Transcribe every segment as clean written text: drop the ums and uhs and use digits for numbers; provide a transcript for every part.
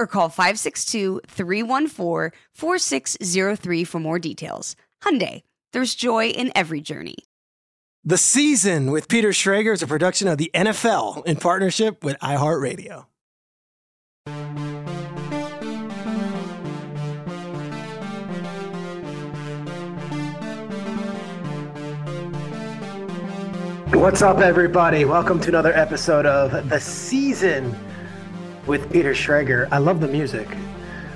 or call 562-314-4603 for more details. Hyundai, there's joy in every journey. The Season with Peter Schrager is a production of the NFL in partnership with iHeartRadio. What's up, everybody? Welcome to another episode of The Season with Peter Schrager. I love the music.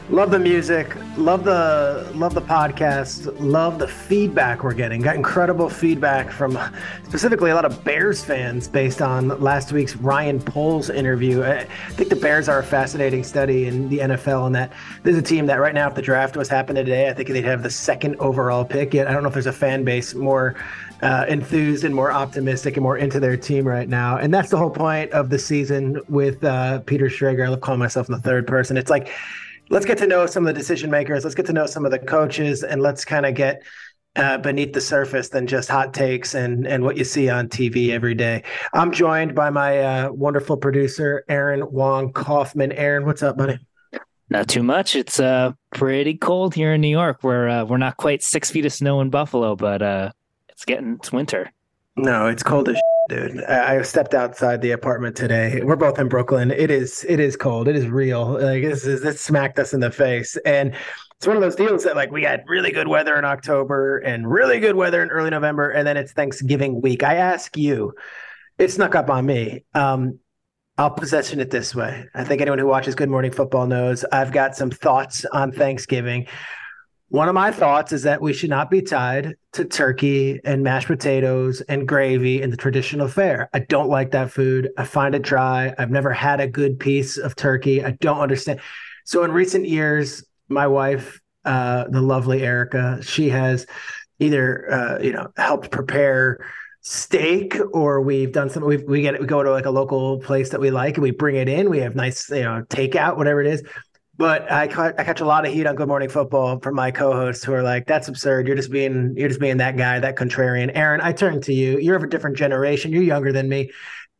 Love the podcast. Love the feedback we're getting. Got incredible feedback from specifically a lot of Bears fans based on last week's Ryan Poles interview. I think the Bears are a fascinating study in the NFL, and that there's a team that right now, if the draft was happening today, I think they'd have the second overall pick. Yet I don't know if there's a fan base more enthused and more optimistic and more into their team right now. And that's the whole point of The Season with Peter Schrager. I love calling myself in the third person. It's like, let's get to know some of the decision makers. Let's get to know some of the coaches, and let's kind of get beneath the surface than just hot takes and what you see on TV every day. I'm joined by my wonderful producer, Aaron Wong Kaufman. Aaron, what's up, buddy? Not too much. It's pretty cold here in New York. We're not quite 6 feet of snow in Buffalo, but it's winter. No, it's cold as shit, dude. I stepped outside the apartment today. We're both in Brooklyn. It is cold. It is real. Like this smacked us in the face. And it's one of those deals that, like, we had really good weather in October and really good weather in early November, and then it's Thanksgiving week. I ask you, it snuck up on me. I'll position it this way. I think anyone who watches Good Morning Football knows I've got some thoughts on Thanksgiving. One of my thoughts is that we should not be tied to turkey and mashed potatoes and gravy and the traditional fare. I don't like that food. I find it dry. I've never had a good piece of turkey. I don't understand. So in recent years, my wife, the lovely Erica, she has either helped prepare steak, or we've done something. We go to like a local place that we like, and we bring it in. We have nice takeout, whatever it is. But I catch a lot of heat on Good Morning Football from my co-hosts who are like, "That's absurd. You're just being that guy, that contrarian." Aaron, I turn to you. You're of a different generation. You're younger than me.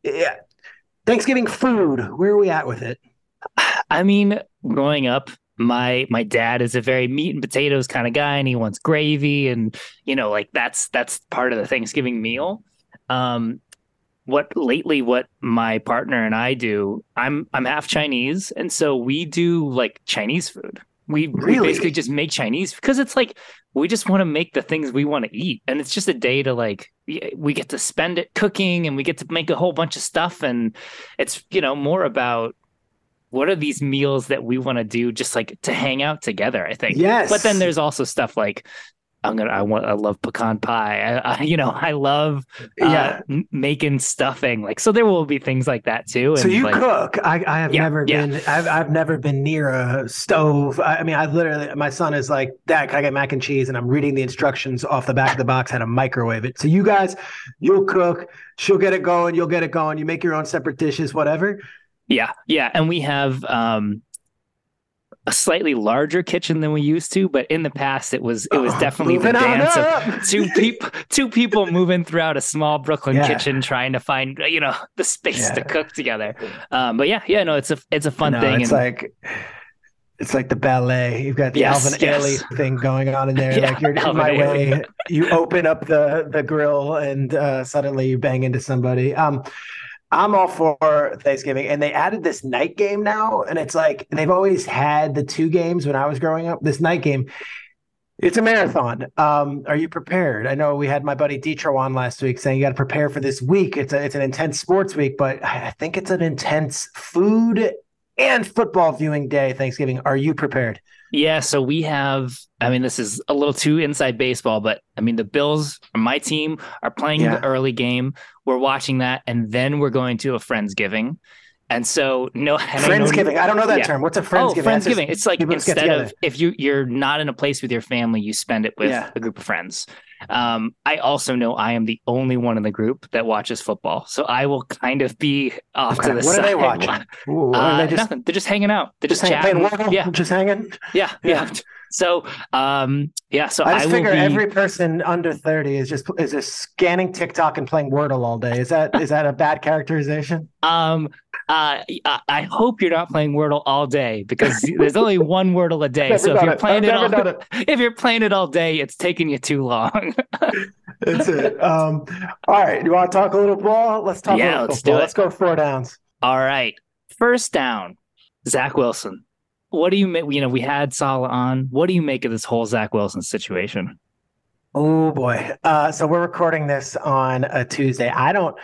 Yeah. Thanksgiving food. Where are we at with it? I mean, growing up, my dad is a very meat and potatoes kind of guy, and he wants gravy, and that's part of the Thanksgiving meal. What my partner and I do, I'm half Chinese, and so we do like Chinese food. We basically just make Chinese because it's like, we just want to make the things we want to eat. And it's just a day to like, we get to spend it cooking and we get to make a whole bunch of stuff. And it's, you know, more about what are these meals that we want to do just like to hang out together, I think. Yes. But then there's also stuff like, I love pecan pie. I love making stuffing. Like, so there will be things like that too. And so you like, cook. I've never been near a stove. My son is like, Dad, can I get mac and cheese? And I'm reading the instructions off the back of the box how to microwave it. So you guys, you'll cook, she'll get it going. You'll get it going. You make your own separate dishes, whatever. Yeah. Yeah. And we have, a slightly larger kitchen than we used to, but in the past it was definitely the dance of two people moving throughout a small Brooklyn kitchen trying to find, you know, the space to cook together. It's a fun thing. It's like the ballet. You've got the Alvin Ailey thing going on in there. Yeah, like you're in my way. You open up the grill and suddenly you bang into somebody. I'm all for Thanksgiving, and they added this night game now, and it's like they've always had the two games when I was growing up. This night game, it's a marathon. Are you prepared? I know we had my buddy Dietrich on last week saying you got to prepare for this week. It's an intense sports week, but I think it's an intense food and football viewing day, Thanksgiving. Are you prepared? Yeah, so we have – I mean, this is a little too inside baseball, but, I mean, the Bills, my team, are playing the early game. We're watching that, and then we're going to a Friendsgiving. And so – no, Friendsgiving. I don't know that term. What's a Friendsgiving? Oh, Friendsgiving. It's like instead of – if you're not in a place with your family, you spend it with a group of friends. I also know I am the only one in the group that watches football, so I will kind of be off to the side. What are they watching? Ooh, are they nothing. They're just hanging out. They're just chatting. Just hanging. Yeah. So, So I figure every person under 30 is just scanning TikTok and playing Wordle all day. Is that a bad characterization? I hope you're not playing Wordle all day because there's only one Wordle a day. So if you're playing it all day, it's taking you too long. That's it. All right. You want to talk a little ball? Let's talk a little ball. Let's go 4 downs. All right. First down, Zach Wilson. What do you make? You know, we had Saleh on. What do you make of this whole Zach Wilson situation? Oh boy. So we're recording this on a Tuesday. I don't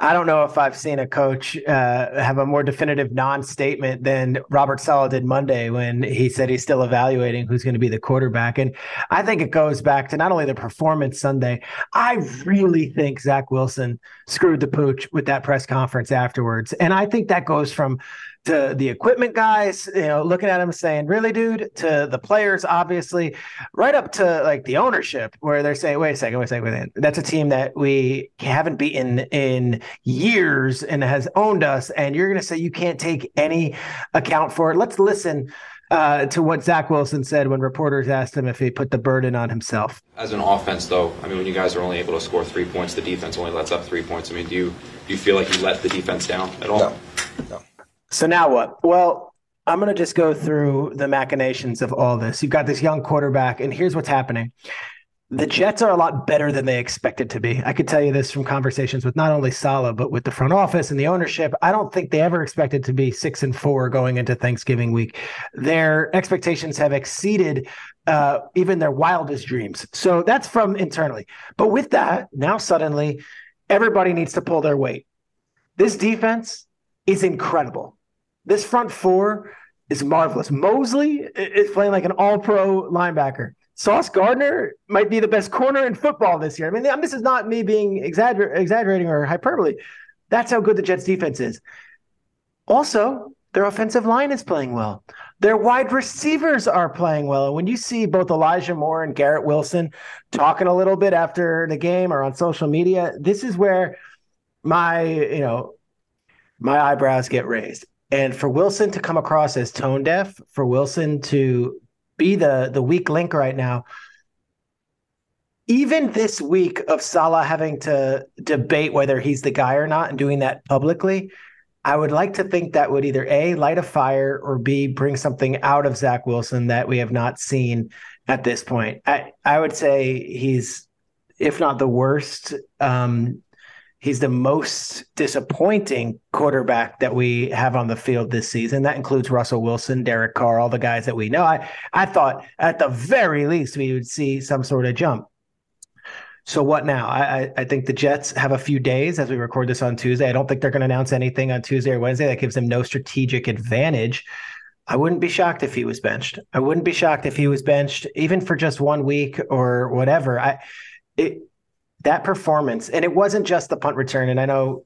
know if I've seen a coach have a more definitive non-statement than Robert Saleh did Monday when he said he's still evaluating who's going to be the quarterback. And I think it goes back to not only the performance Sunday, I really think Zach Wilson screwed the pooch with that press conference afterwards. And I think that goes from to the equipment guys, you know, looking at him saying, really, dude, to the players, obviously, right up to like the ownership where they're saying, wait a second. That's a team that we haven't beaten in years and has owned us. And you're going to say you can't take any account for it. Let's listen to what Zach Wilson said when reporters asked him if he put the burden on himself. As an offense, though, I mean, when you guys are only able to score 3 points, the defense only lets up 3 points. I mean, do you feel like you let the defense down at all? No. So now what? Well, I'm going to just go through the machinations of all this. You've got this young quarterback, and here's what's happening. The Jets are a lot better than they expected to be. I could tell you this from conversations with not only Saleh, but with the front office and the ownership. I don't think they ever expected to be 6-4 going into Thanksgiving week. Their expectations have exceeded even their wildest dreams. So that's from internally. But with that, now suddenly everybody needs to pull their weight. This defense is incredible. This front four is marvelous. Mosley is playing like an all-pro linebacker. Sauce Gardner might be the best corner in football this year. I mean, this is not me being exaggerating or hyperbole. That's how good the Jets' defense is. Also, their offensive line is playing well. Their wide receivers are playing well. And when you see both Elijah Moore and Garrett Wilson talking a little bit after the game or on social media, this is where my eyebrows get raised. And for Wilson to come across as tone deaf, for Wilson to be the weak link right now, even this week of Saleh having to debate whether he's the guy or not and doing that publicly, I would like to think that would either A, light a fire, or B, bring something out of Zach Wilson that we have not seen at this point. I would say he's, if not the worst, He's the most disappointing quarterback that we have on the field this season. That includes Russell Wilson, Derek Carr, all the guys that we know. I thought at the very least we would see some sort of jump. So what now? I think the Jets have a few days as we record this on Tuesday. I don't think they're going to announce anything on Tuesday or Wednesday. That gives them no strategic advantage. I wouldn't be shocked if he was benched. I wouldn't be shocked if he was benched, even for just 1 week or whatever. That performance, and it wasn't just the punt return. And I know,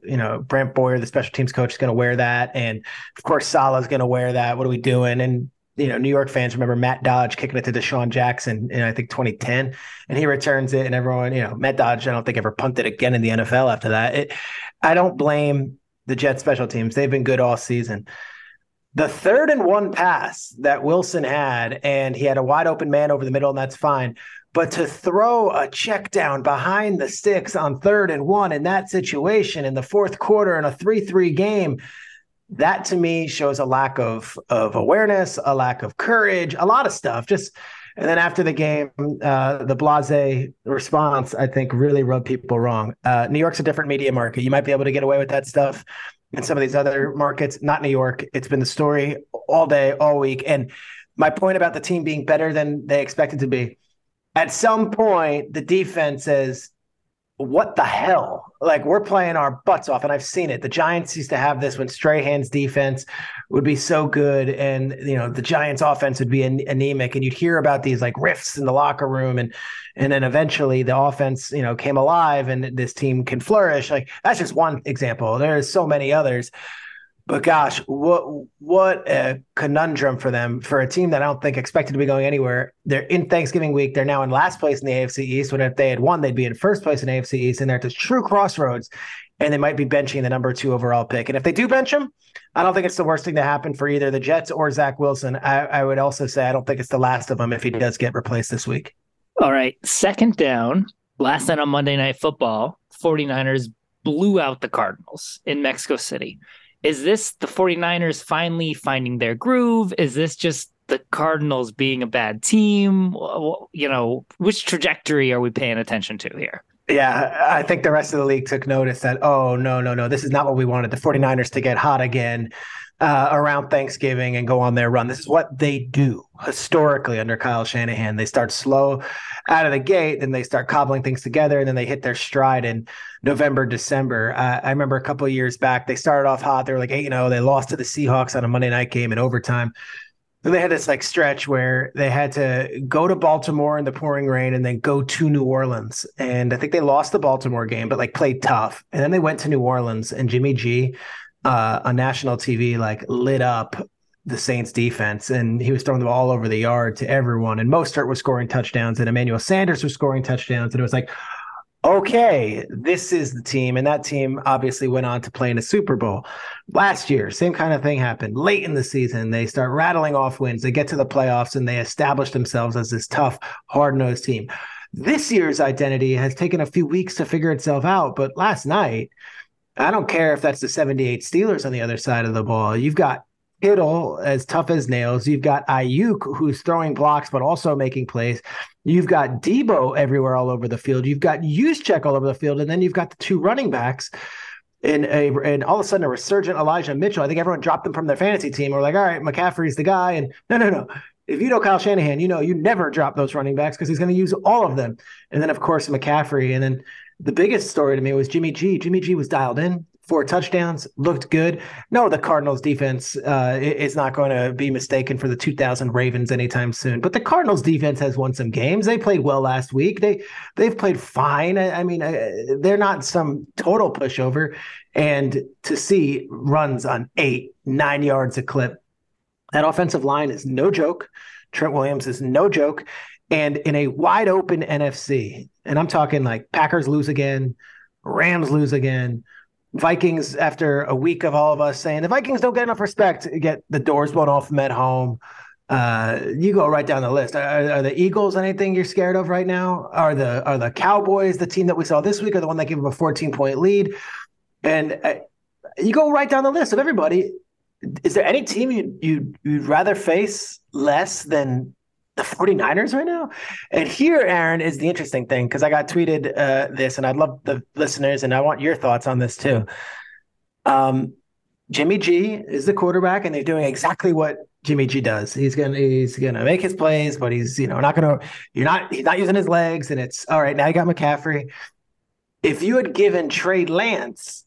Brent Boyer, the special teams coach, is going to wear that. And of course, Salah's going to wear that. What are we doing? And, New York fans remember Matt Dodge kicking it to Deshaun Jackson in, I think, 2010. And he returns it, and everyone, Matt Dodge, I don't think ever punted again in the NFL after that. I don't blame the Jets special teams. They've been good all season. The 3rd and 1 pass that Wilson had, and he had a wide open man over the middle, and that's fine. But to throw a check down behind the sticks on 3rd and 1 in that situation in the fourth quarter in a 3-3 game, that to me shows a lack of awareness, a lack of courage, a lot of stuff. And then after the game, the blasé response, I think, really rubbed people wrong. New York's a different media market. You might be able to get away with that stuff. And some of these other markets, not New York. It's been the story all day, all week. And my point about the team being better than they expected to be, at some point, the defense says, what the hell? Like, we're playing our butts off, and I've seen it. The Giants used to have this when Strahan's defense would be so good, and, the Giants' offense would be anemic, and you'd hear about these, like, rifts in the locker room, and then eventually the offense, came alive, and this team can flourish. Like, that's just one example. There's so many others. But gosh, what a conundrum for them, for a team that I don't think expected to be going anywhere. They're in Thanksgiving week. They're now in last place in the AFC East. When if they had won, they'd be in first place in the AFC East. And they're at this true crossroads, and they might be benching the number 2 overall pick. And if they do bench him, I don't think it's the worst thing to happen for either the Jets or Zach Wilson. I would also say I don't think it's the last of them if he does get replaced this week. All right, 2nd down, last night on Monday Night Football, 49ers blew out the Cardinals in Mexico City. Is this the 49ers finally finding their groove? Is this just the Cardinals being a bad team? Which trajectory are we paying attention to here? Yeah, I think the rest of the league took notice that, oh, no, this is not what we wanted. The 49ers to get hot again around Thanksgiving and go on their run. This is what they do historically under Kyle Shanahan. They start slow out of the gate, then they start cobbling things together, and then they hit their stride in November, December. I remember a couple of years back, they started off hot. They were like 8-0. They lost to the Seahawks on a Monday night game in overtime. Then they had this like stretch where they had to go to Baltimore in the pouring rain and then go to New Orleans. And I think they lost the Baltimore game, but like played tough. And then they went to New Orleans, and Jimmy G on national TV like lit up the Saints defense, and he was throwing them all over the yard to everyone, and Mostert was scoring touchdowns, and Emmanuel Sanders was scoring touchdowns, and it was like, okay, this is the team. And that team obviously went on to play in a Super Bowl last year. Same kind of thing happened late in the season. They start rattling off wins, they get to the playoffs, and they establish themselves as this tough, hard-nosed team. This year's identity has taken a few weeks to figure itself out, but last night, I don't care if that's the 78 Steelers on the other side of the ball. You've got Kittle as tough as nails. You've got Ayuk, who's throwing blocks but also making plays. You've got Deebo everywhere all over the field. You've got Juszczyk all over the field. And then you've got the 2 running backs and all of a sudden a resurgent Elijah Mitchell. I think everyone dropped them from their fantasy team. We're like, all right, McCaffrey's the guy. And no. If you know Kyle Shanahan, you never drop those running backs because he's going to use all of them. And then, of course, McCaffrey. And then the biggest story to me was Jimmy G. Jimmy G was dialed in, 4 touchdowns, looked good. No, the Cardinals defense is not going to be mistaken for the 2000 Ravens anytime soon. But the Cardinals defense has won some games. They played well last week. They've played fine. I mean, they're not some total pushover. And to see runs on 8-9 yards a clip, that offensive line is no joke. Trent Williams is no joke. And in a wide open NFC, and I'm talking like Packers lose again, Rams lose again, Vikings, after a week of all of us saying the Vikings don't get enough respect, get the doors blown off them at home. You go right down the list. Are the Eagles anything you're scared of right now? Are the Cowboys, the team that we saw this week, or the one that gave them a 14-point lead? And you go right down the list of everybody. Is there any team you'd rather face less than the 49ers right now? And here, Aaron, is the interesting thing, because I got tweeted this, and I'd love the listeners, and I want your thoughts on this too. Jimmy G is the quarterback, and they're doing exactly what Jimmy G does. He's gonna make his plays, but he's not using his legs, and it's all right. Now you got McCaffrey. If you had given Trey Lance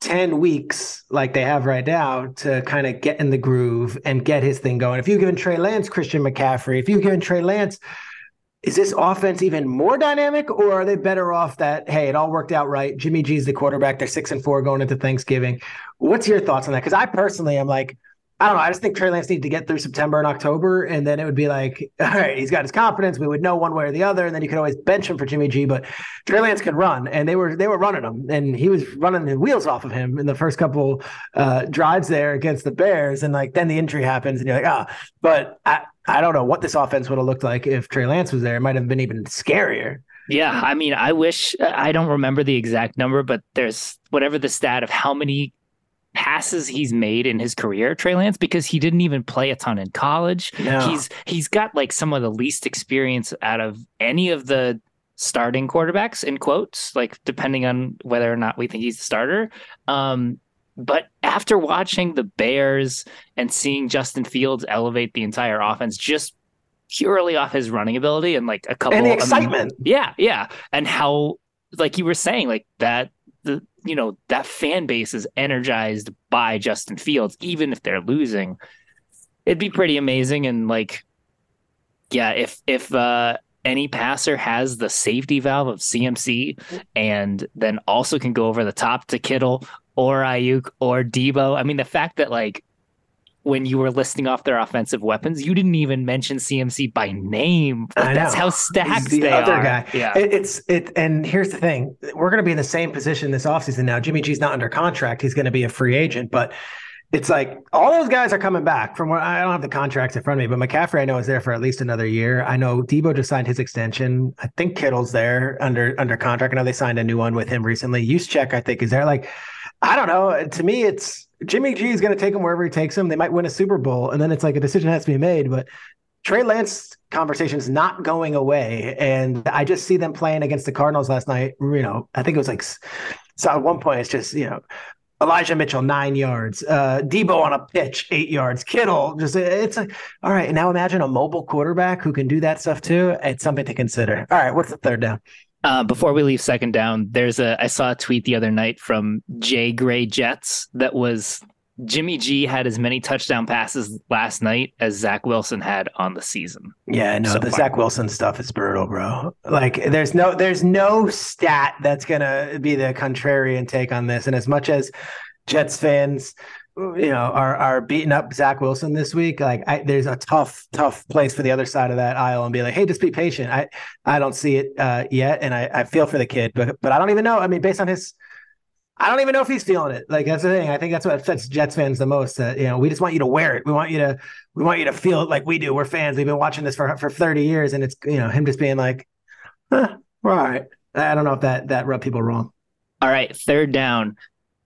10 weeks like they have right now to kind of get in the groove and get his thing going, if you've given Trey Lance Christian McCaffrey, if you've given Trey Lance, is this offense even more dynamic, or are they better off that, hey, it all worked out right, Jimmy G's the quarterback, they're 6-4 going into Thanksgiving? What's your thoughts on that? Because I personally am like, I don't know. I just think Trey Lance needs to get through September and October, and then it would be like, all right, he's got his confidence. We would know one way or the other, and then you could always bench him for Jimmy G. But Trey Lance could run, and they were running him, and he was running the wheels off of him in the first couple drives there against the Bears, and like then the injury happens, and you're like, ah. But I don't know what this offense would have looked like if Trey Lance was there. It might have been even scarier. Yeah, I mean, I wish, I don't remember the exact number, but there's whatever the stat of how many passes he's made in his career, Trey Lance, because he didn't even play a ton in college. No. He's got like some of the least experience out of any of the starting quarterbacks, in quotes, like depending on whether or not we think he's the starter. But after watching the Bears and seeing Justin Fields elevate the entire offense just purely off his running ability and like a couple of excitement. Yeah. And how, like you were saying, like that, that fan base is energized by Justin Fields, even if they're losing. It'd be pretty amazing. And like, yeah, if any passer has the safety valve of CMC and then also can go over the top to Kittle or Ayuk or Deebo. I mean, the fact that like when you were listing off their offensive weapons, you didn't even mention CMC by name. That's how stacked they are. Yeah. And here's the thing. We're going to be in the same position this offseason now. Jimmy G's not under contract. He's going to be a free agent. But it's like all those guys are coming back from where I don't have the contracts in front of me. But McCaffrey, I know, is there for at least another year. I know Deebo just signed his extension. I think Kittle's there under contract. I know they signed a new one with him recently. Juszczyk, I think, is there. Like, I don't know. To me, it's Jimmy G is going to take him wherever he takes him. They might win a Super Bowl, and then it's like a decision has to be made. But Trey Lance conversation is not going away, and I just see them playing against the Cardinals last night. You know, I think it was like, so at one point it's just, you know, Elijah Mitchell 9 yards, Deebo on a pitch 8 yards, Kittle just, it's like, all right. Now imagine a mobile quarterback who can do that stuff too. It's something to consider. All right, what's the third down? Before we leave second down, I saw a tweet the other night from Jay Gray Jets that was Jimmy G had as many touchdown passes last night as Zach Wilson had on the season. Yeah, no, so the far. Zach Wilson stuff is brutal, bro. Like, there's no stat that's gonna be the contrarian take on this. And as much as Jets fans, you know, are beating up Zach Wilson this week, like there's a tough place for the other side of that aisle and be like, hey, just be patient. I don't see it yet, and I feel for the kid, but I don't even know. I mean, based on I don't even know if he's feeling it. Like, that's the thing. I think that's what upsets Jets fans the most. You know, we just want you to wear it. We want you to feel it like we do. We're fans. We've been watching this for 30 years, and it's, you know, him just being like, huh, we're all right. I don't know if that rubbed people wrong. All right, third down,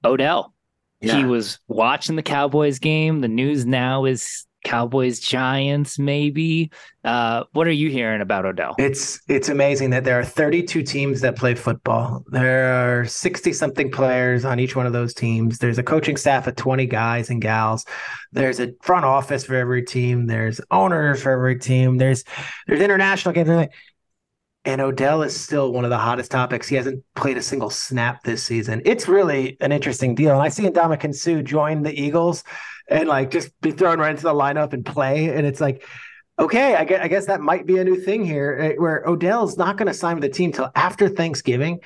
Odell. Yeah. He was watching the Cowboys game. The news now is Cowboys-Giants, maybe. What are you hearing about Odell? It's amazing that there are 32 teams that play football. There are 60-something players on each one of those teams. There's a coaching staff of 20 guys and gals. There's a front office for every team. There's owners for every team. There's international games. And Odell is still one of the hottest topics. He hasn't played a single snap this season. It's really an interesting deal. And I see Ndamukong Suh join the Eagles and like just be thrown right into the lineup and play. And it's like, okay, I guess that might be a new thing here where Odell's not going to sign with the team till after Thanksgiving.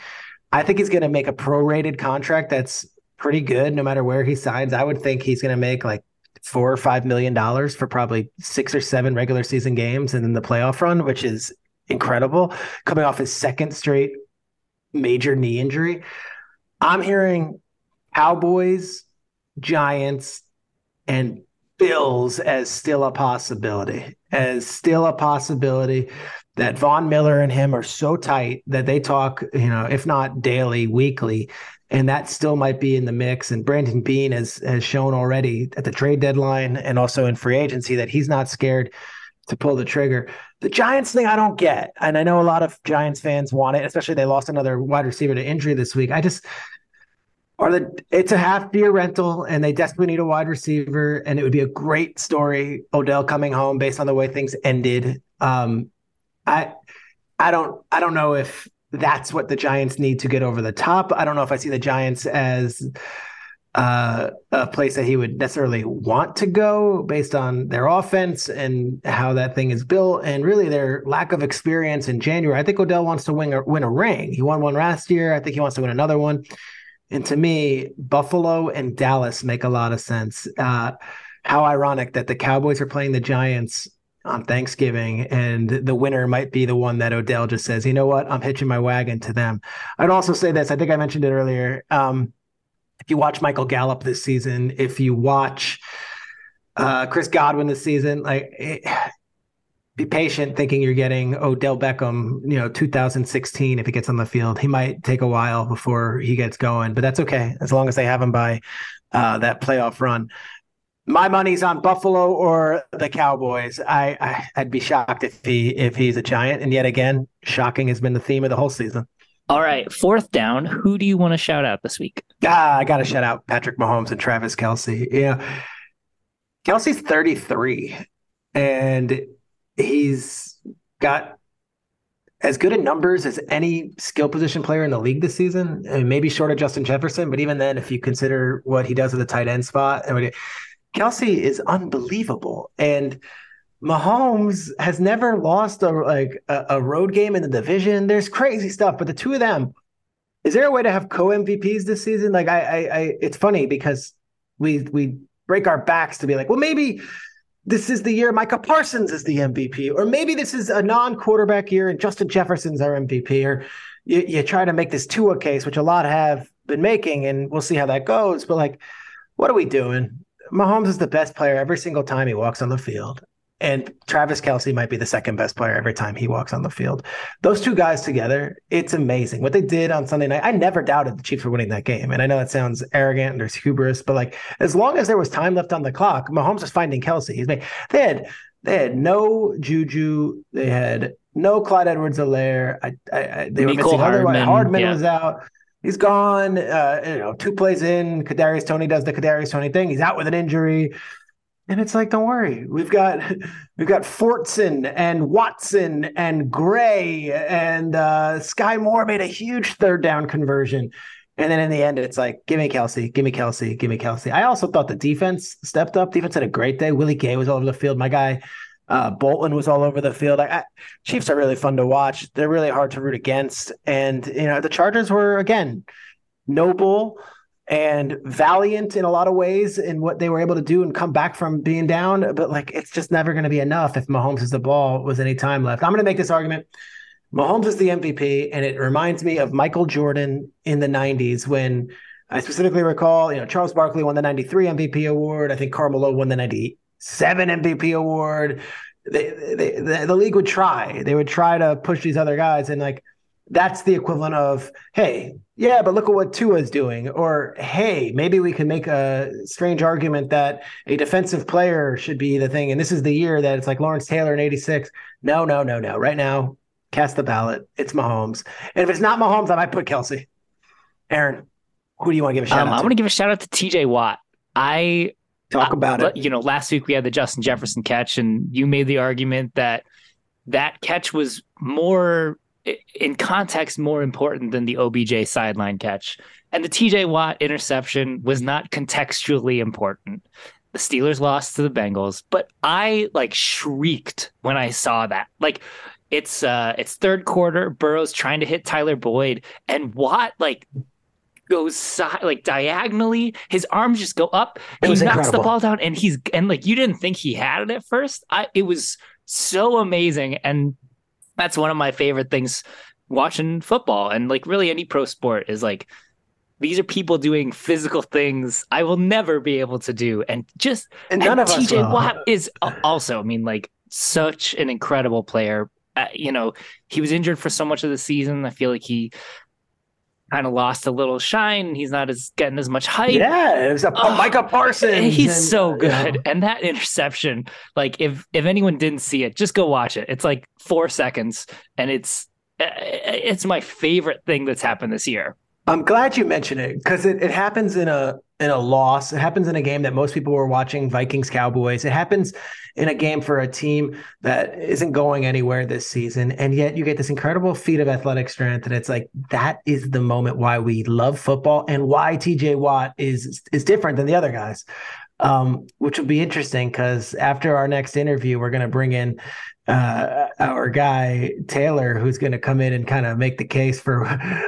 I think he's going to make a prorated contract that's pretty good no matter where he signs. I would think he's going to make like $4 or $5 million for probably 6 or 7 regular season games and then the playoff run, which is incredible, coming off his second straight major knee injury. I'm hearing Cowboys, Giants, and Bills as still a possibility that Von Miller and him are so tight that they talk, you know, if not daily, weekly, and that still might be in the mix. And Brandon Beane has shown already at the trade deadline and also in free agency that he's not scared to pull the trigger. The Giants thing I don't get. And I know a lot of Giants fans want it, especially they lost another wide receiver to injury this week. It's a half-year rental, and they desperately need a wide receiver, and it would be a great story, Odell coming home based on the way things ended. I don't know if that's what the Giants need to get over the top. I don't know if I see the Giants as a place that he would necessarily want to go based on their offense and how that thing is built and really their lack of experience in January. I think Odell wants to win a ring. He won one last year. I think he wants to win another one. And to me, Buffalo and Dallas make a lot of sense. How ironic that the Cowboys are playing the Giants on Thanksgiving, and the winner might be the one that Odell just says, you know what, I'm hitching my wagon to them. I'd also say this, I think I mentioned it earlier. If you watch Michael Gallup this season, if you watch Chris Godwin this season, be patient thinking you're getting Odell Beckham, 2016. If he gets on the field, he might take a while before he gets going, but that's okay. As long as they have him by that playoff run. My money's on Buffalo or the Cowboys. I'd be shocked if he's a Giant. And yet again, shocking has been the theme of the whole season. All right, fourth down. Who do you want to shout out this week? I got to shout out Patrick Mahomes and Travis Kelce. Yeah. Kelce's 33 and he's got as good at numbers as any skill position player in the league this season, and maybe short of Justin Jefferson. But even then, if you consider what he does at the tight end spot, Kelce is unbelievable. And Mahomes has never lost a road game in the division. There's crazy stuff, but the two of them, is there a way to have co-MVPs this season? It's funny because we break our backs to be like, well, maybe this is the year Micah Parsons is the MVP, or maybe this is a non-quarterback year and Justin Jefferson's our MVP, or you try to make this Tua case, which a lot have been making, and we'll see how that goes. But what are we doing? Mahomes is the best player every single time he walks on the field, and Travis Kelce might be the second best player every time he walks on the field. Those two guys together, it's amazing. What they did on Sunday night, I never doubted the Chiefs were winning that game. And I know that sounds arrogant and there's hubris, but as long as there was time left on the clock, Mahomes was finding Kelce. They had no Juju. They had no Clyde Edwards-Helaire. They were missing Hardman was out. He's gone. Two plays in, Kadarius Toney does the Kadarius Toney thing. He's out with an injury. And it's don't worry. We've got Fortson and Watson and Gray, and Sky Moore made a huge third down conversion. And then in the end, it's give me Kelce, give me Kelce, give me Kelce. I also thought the defense stepped up. Defense had a great day. Willie Gay was all over the field. My guy Bolton was all over the field. Chiefs are really fun to watch. They're really hard to root against. And, the Chargers were, again, noble and valiant in a lot of ways in what they were able to do and come back from being down. But it's just never going to be enough if Mahomes has the ball with any time left. I'm going to make this argument. Mahomes is the MVP, and it reminds me of Michael Jordan in the 90s when I specifically recall, Charles Barkley won the 93 MVP award. I think Karl Malone won the 97 MVP award. The league would try. They would try to push these other guys, and that's the equivalent of, hey, yeah, but look at what Tua's doing. Or, hey, maybe we can make a strange argument that a defensive player should be the thing. And this is the year that it's Lawrence Taylor in 86. No. Right now, cast the ballot. It's Mahomes. And if it's not Mahomes, I might put Kelce. Aaron, who do you want to give a shout out to? I want to give a shout out to TJ Watt. Talk about it. Last week we had the Justin Jefferson catch, and you made the argument that catch was more in context, more important than the OBJ sideline catch. And the TJ Watt interception was not contextually important. The Steelers lost to the Bengals, but I shrieked when I saw that. It's third quarter, Burrow's trying to hit Tyler Boyd, and Watt goes side, diagonally, his arms just go up. He knocks the ball down, and you didn't think he had it at first. It was so amazing. And that's one of my favorite things watching football, and really any pro sport is these are people doing physical things I will never be able to do. And none of us. TJ Watt is also, such an incredible player. He was injured for so much of the season. I feel like he kind of lost a little shine. He's not as getting as much hype. Yeah, it was Micah Parsons. He's so good. Yeah. And that interception, like if anyone didn't see it, just go watch it. It's like 4 seconds, and it's my favorite thing that's happened this year. I'm glad you mentioned it because it happens in a loss. It happens in a game that most people were watching, Vikings-Cowboys. It happens in a game for a team that isn't going anywhere this season. And yet you get this incredible feat of athletic strength. And it's like, that is the moment why we love football and why TJ Watt is different than the other guys, which will be interesting because after our next interview, we're going to bring in our guy Taylor, who's going to come in and kind of make the case for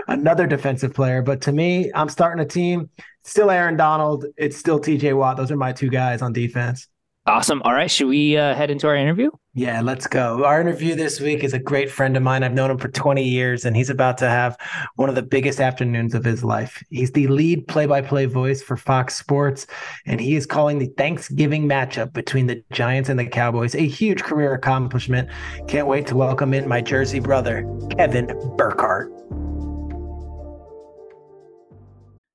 another defensive player. But to me, I'm starting a team. It's still Aaron Donald. It's still TJ Watt. Those are my two guys on defense. Awesome. All right. Should we head into our interview? Yeah, let's go. Our interview this week is a great friend of mine. I've known him for 20 years, and he's about to have one of the biggest afternoons of his life. He's the lead play-by-play voice for Fox Sports, and he is calling the Thanksgiving matchup between the Giants and the Cowboys, a huge career accomplishment. Can't wait to welcome in my Jersey brother, Kevin Burkhardt.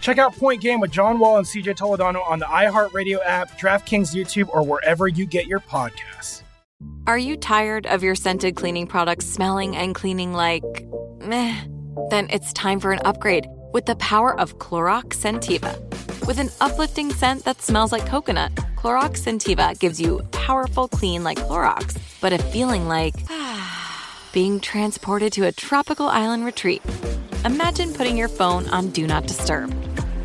Check out Point Game with John Wall and CJ Toledano on the iHeartRadio app, DraftKings YouTube, or wherever you get your podcasts. Are you tired of your scented cleaning products smelling and cleaning like meh? Then it's time for an upgrade with the power of Clorox Sentiva. With an uplifting scent that smells like coconut, Clorox Sentiva gives you powerful clean like Clorox, but a feeling like being transported to a tropical island retreat. Imagine putting your phone on Do Not Disturb,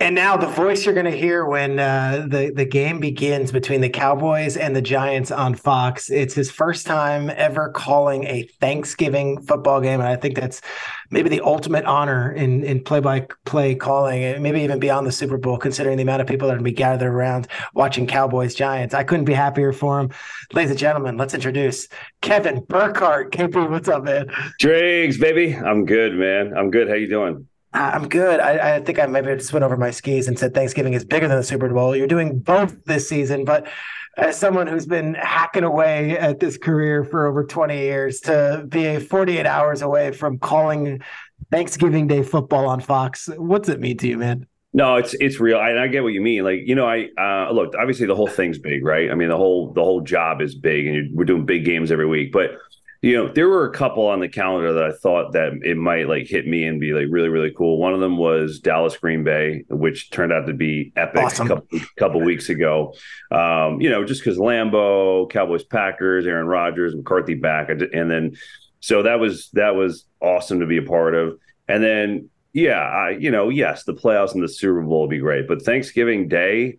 And now the voice you're going to hear when the game begins between the Cowboys and the Giants on Fox. It's his first time ever calling a Thanksgiving football game, and I think that's maybe the ultimate honor in play-by-play calling, and maybe even beyond the Super Bowl, considering the amount of people that are going to be gathered around watching Cowboys-Giants. I couldn't be happier for him. Ladies and gentlemen, let's introduce Kevin Burkhardt. KP, what's up, man? Driggs, baby. I'm good, man. I'm good. How you doing? I'm good. I think I maybe just went over my skis and said Thanksgiving is bigger than the Super Bowl. You're doing both this season, but as someone who's been hacking away at this career for over 20 years, to be 48 hours away from calling Thanksgiving Day football on Fox, what's it mean to you, man? No, it's real. I get what you mean. Like, you know, I look, obviously the whole thing's big, right? I mean, the whole job is big, and we're doing big games every week, but You know, there were a couple on the calendar that I thought that it might like hit me and be like really, really cool. One of them was Dallas Green Bay, which turned out to be epic awesome. a couple weeks ago. You know, just because Lambeau, Cowboys, Packers, Aaron Rodgers, McCarthy back. And then so that was awesome to be a part of. And then, yeah, yes, the playoffs and the Super Bowl would be great. But Thanksgiving Day,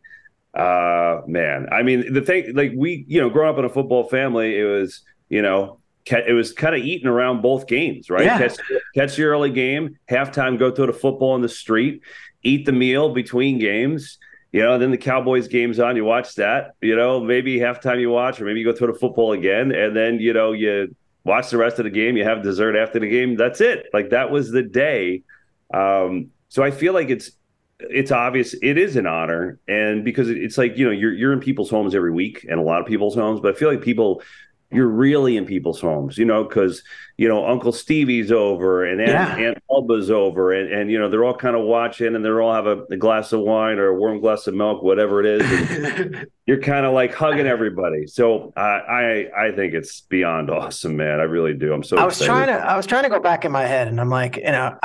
man, I mean, the thing like we, you know, growing up in a football family, it was, you know, it was kind of eaten around both games, right? Yeah. Catch the early game, halftime, go throw the football on the street, eat the meal between games. You know, then the Cowboys game's on, you watch that. You know, maybe halftime you watch, or maybe you go throw the football again, and then, you know, you watch the rest of the game, you have dessert after the game, that's it. Like, that was the day. So I feel like it's obvious it is an honor, and because it's like, you know, you're in people's homes every week, and a lot of people's homes, but I feel like people – you're really in people's homes, you know, because, you know, Uncle Stevie's over and Aunt Elba's over and, you know, they're all kind of watching and they're all have a glass of wine or a warm glass of milk, whatever it is. And you're kind of like hugging everybody. So I think it's beyond awesome, man. I really do. I'm so excited. I was trying to go back in my head and I'm like, you know,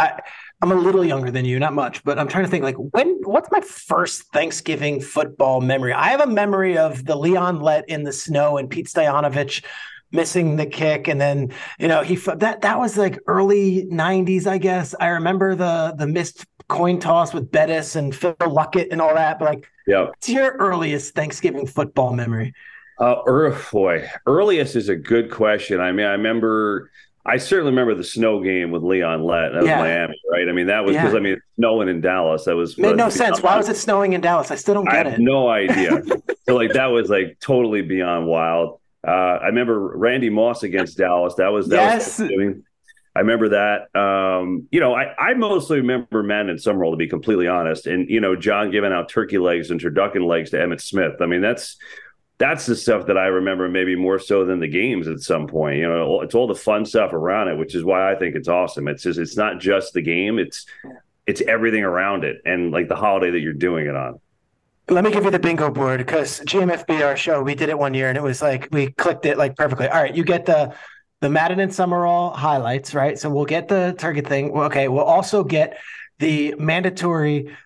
I'm a little younger than you, not much, but I'm trying to think like what's my first Thanksgiving football memory? I have a memory of the Leon Lett in the snow and Pete Stoyanovich missing the kick. And then, you know, that was like early 90s, I guess. I remember the missed coin toss with Bettis and Phil Luckett and all that. But like, yeah. What's your earliest Thanksgiving football memory? Earliest is a good question. I mean, I certainly remember the snow game with Leon Lett. That was Miami, right? I mean, that was because, I mean, snowing in Dallas. That was made no sense. Why was it snowing in Dallas? I still don't get it. I have no idea. So, like, that was, like, totally beyond wild. I remember Randy Moss against Dallas. I remember that. You know, I mostly remember Madden and Summerall, to be completely honest. And, you know, John giving out turkey legs and turducken legs to Emmitt Smith. I mean, that's the stuff that I remember maybe more so than the games at some point. You know, it's all the fun stuff around it, which is why I think it's awesome. It's just, it's not just the game. It's everything around it and like the holiday that you're doing it on. Let me give you the bingo board because GMFB, our show, we did it one year and it was like we clicked it like perfectly. All right, you get the Madden and Summerall highlights, right? So we'll get the target thing. Okay, we'll also get the mandatory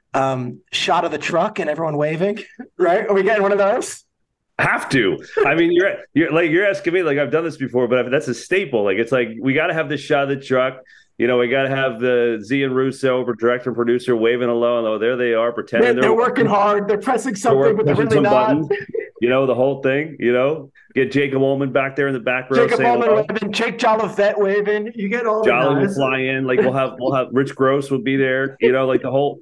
shot of the truck and everyone waving, right? Are we getting one of those? Have to. I mean, you're asking me like I've done this before, but that's a staple. Like it's like we got to have the shot of the truck. You know, we got to have the Z and Russo, director and producer, waving hello. There they are, pretending they're working hard. They're pressing something, but they're really not. Buttons, you know, the whole thing. You know, get Jacob Ullman back there in the back row. Jacob Ullman waving, Jake Jolivet waving. You get all Jolly will fly in. Like we'll have Rich Gross will be there. You know, like the whole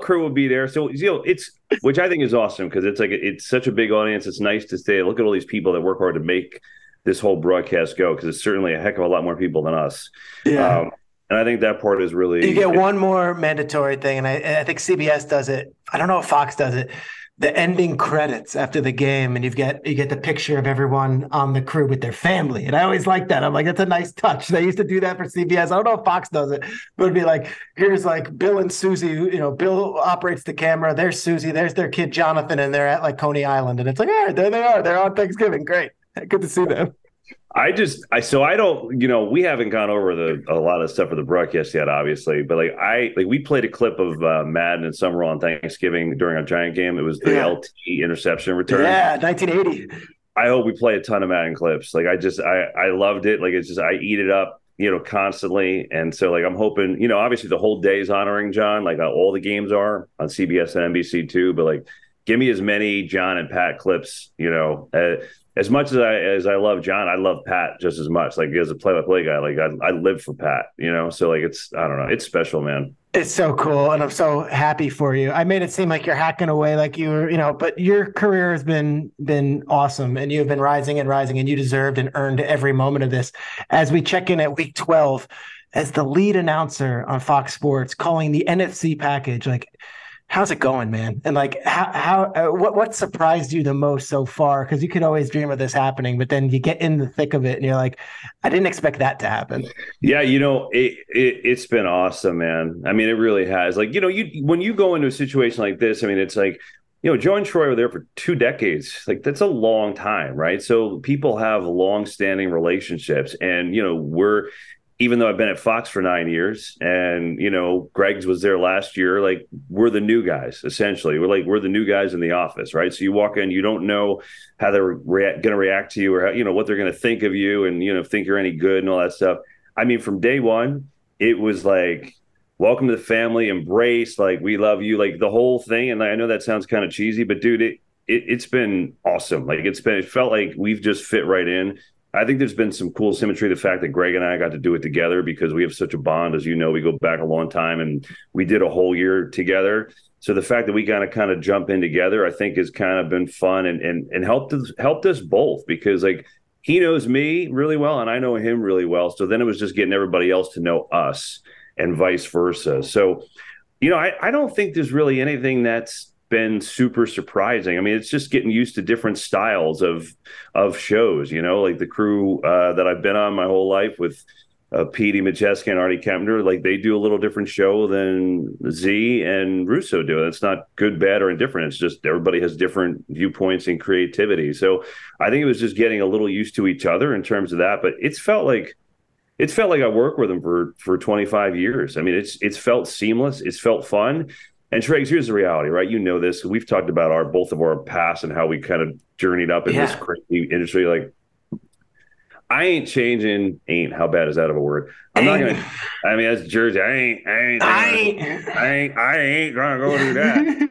crew will be there. So, you know, it's, which I think is awesome because it's like, it's such a big audience. It's nice to say, look at all these people that work hard to make this whole broadcast go because it's certainly a heck of a lot more people than us. Yeah. And I think that part is really. You get one more mandatory thing, and I think CBS does it. I don't know if Fox does it. The ending credits after the game, and you get the picture of everyone on the crew with their family. And I always like that. I'm like, that's a nice touch. They used to do that for CBS. I don't know if Fox does it, but it'd be like, here's like Bill and Susie, you know, Bill operates the camera. There's Susie. There's their kid, Jonathan. And they're at like Coney Island. And it's like, all right, there they are. They're on Thanksgiving. Great. Good to see them. I don't, you know, we haven't gone over a lot of stuff for the broadcast yet, obviously, but like we played a clip of Madden and Summerall on Thanksgiving during our Giant game. It was the LT interception return. Yeah, 1980. I hope we play a ton of Madden clips. Like I loved it. Like it's just, I eat it up, you know, constantly. And so like, I'm hoping, you know, obviously the whole day is honoring John, like all the games are on CBS and NBC too, but like, give me as many John and Pat clips, you know, as much as I love John, I love Pat just as much. Like as a play-by-play guy, like I live for Pat, you know? So like, it's, I don't know. It's special, man. It's so cool. And I'm so happy for you. I made it seem like you're hacking away like you were, you know, but your career has been awesome and you've been rising and rising and you deserved and earned every moment of this. As we check in at week 12 as the lead announcer on Fox Sports calling the NFC package, like, how's it going, man? And like, what surprised you the most so far? Because you could always dream of this happening, but then you get in the thick of it, and you're like, I didn't expect that to happen. Yeah, you know, it's been awesome, man. I mean, it really has. Like, you know, when you go into a situation like this, I mean, it's like you know, Joe and Troy were there for 2 decades. Like, that's a long time, right? So people have long-standing relationships. And, you know, we're, even though I've been at Fox for 9 years and, you know, Greg's was there last year, like, we're the new guys, essentially. We're the new guys in the office, right? So you walk in, you don't know how they're going to react to you or, how, you know, what they're going to think of you and, you know, think you're any good and all that stuff. I mean, from day one, it was like, welcome to the family, embrace, like, we love you, like, the whole thing. And I know that sounds kind of cheesy, but dude, it's been awesome. Like, it felt like we've just fit right in. I think there's been some cool symmetry, the fact that Greg and I got to do it together because we have such a bond. As you know, we go back a long time and we did a whole year together. So the fact that we got to kind of jump in together, I think has kind of been fun and helped us both, because like, he knows me really well and I know him really well. So then it was just getting everybody else to know us and vice versa. So, you know, I don't think there's really anything that's been super surprising. I mean, it's just getting used to different styles of shows, you know, like the crew that I've been on my whole life with Petey Majeska and Artie Kempner, like they do a little different show than Z and Russo do. It's not good, bad, or indifferent. It's just everybody has different viewpoints and creativity. So I think it was just getting a little used to each other in terms of that. But it's felt like I worked with them for 25 years. I mean, it's felt seamless. It's felt fun. And Shregs, here's the reality, right? You know this. We've talked about both of our past and how we kind of journeyed up in this crazy industry. Like, I ain't changing. Ain't, how bad is that of a word? I'm not gonna. I mean, that's Jersey. I ain't gonna go do that.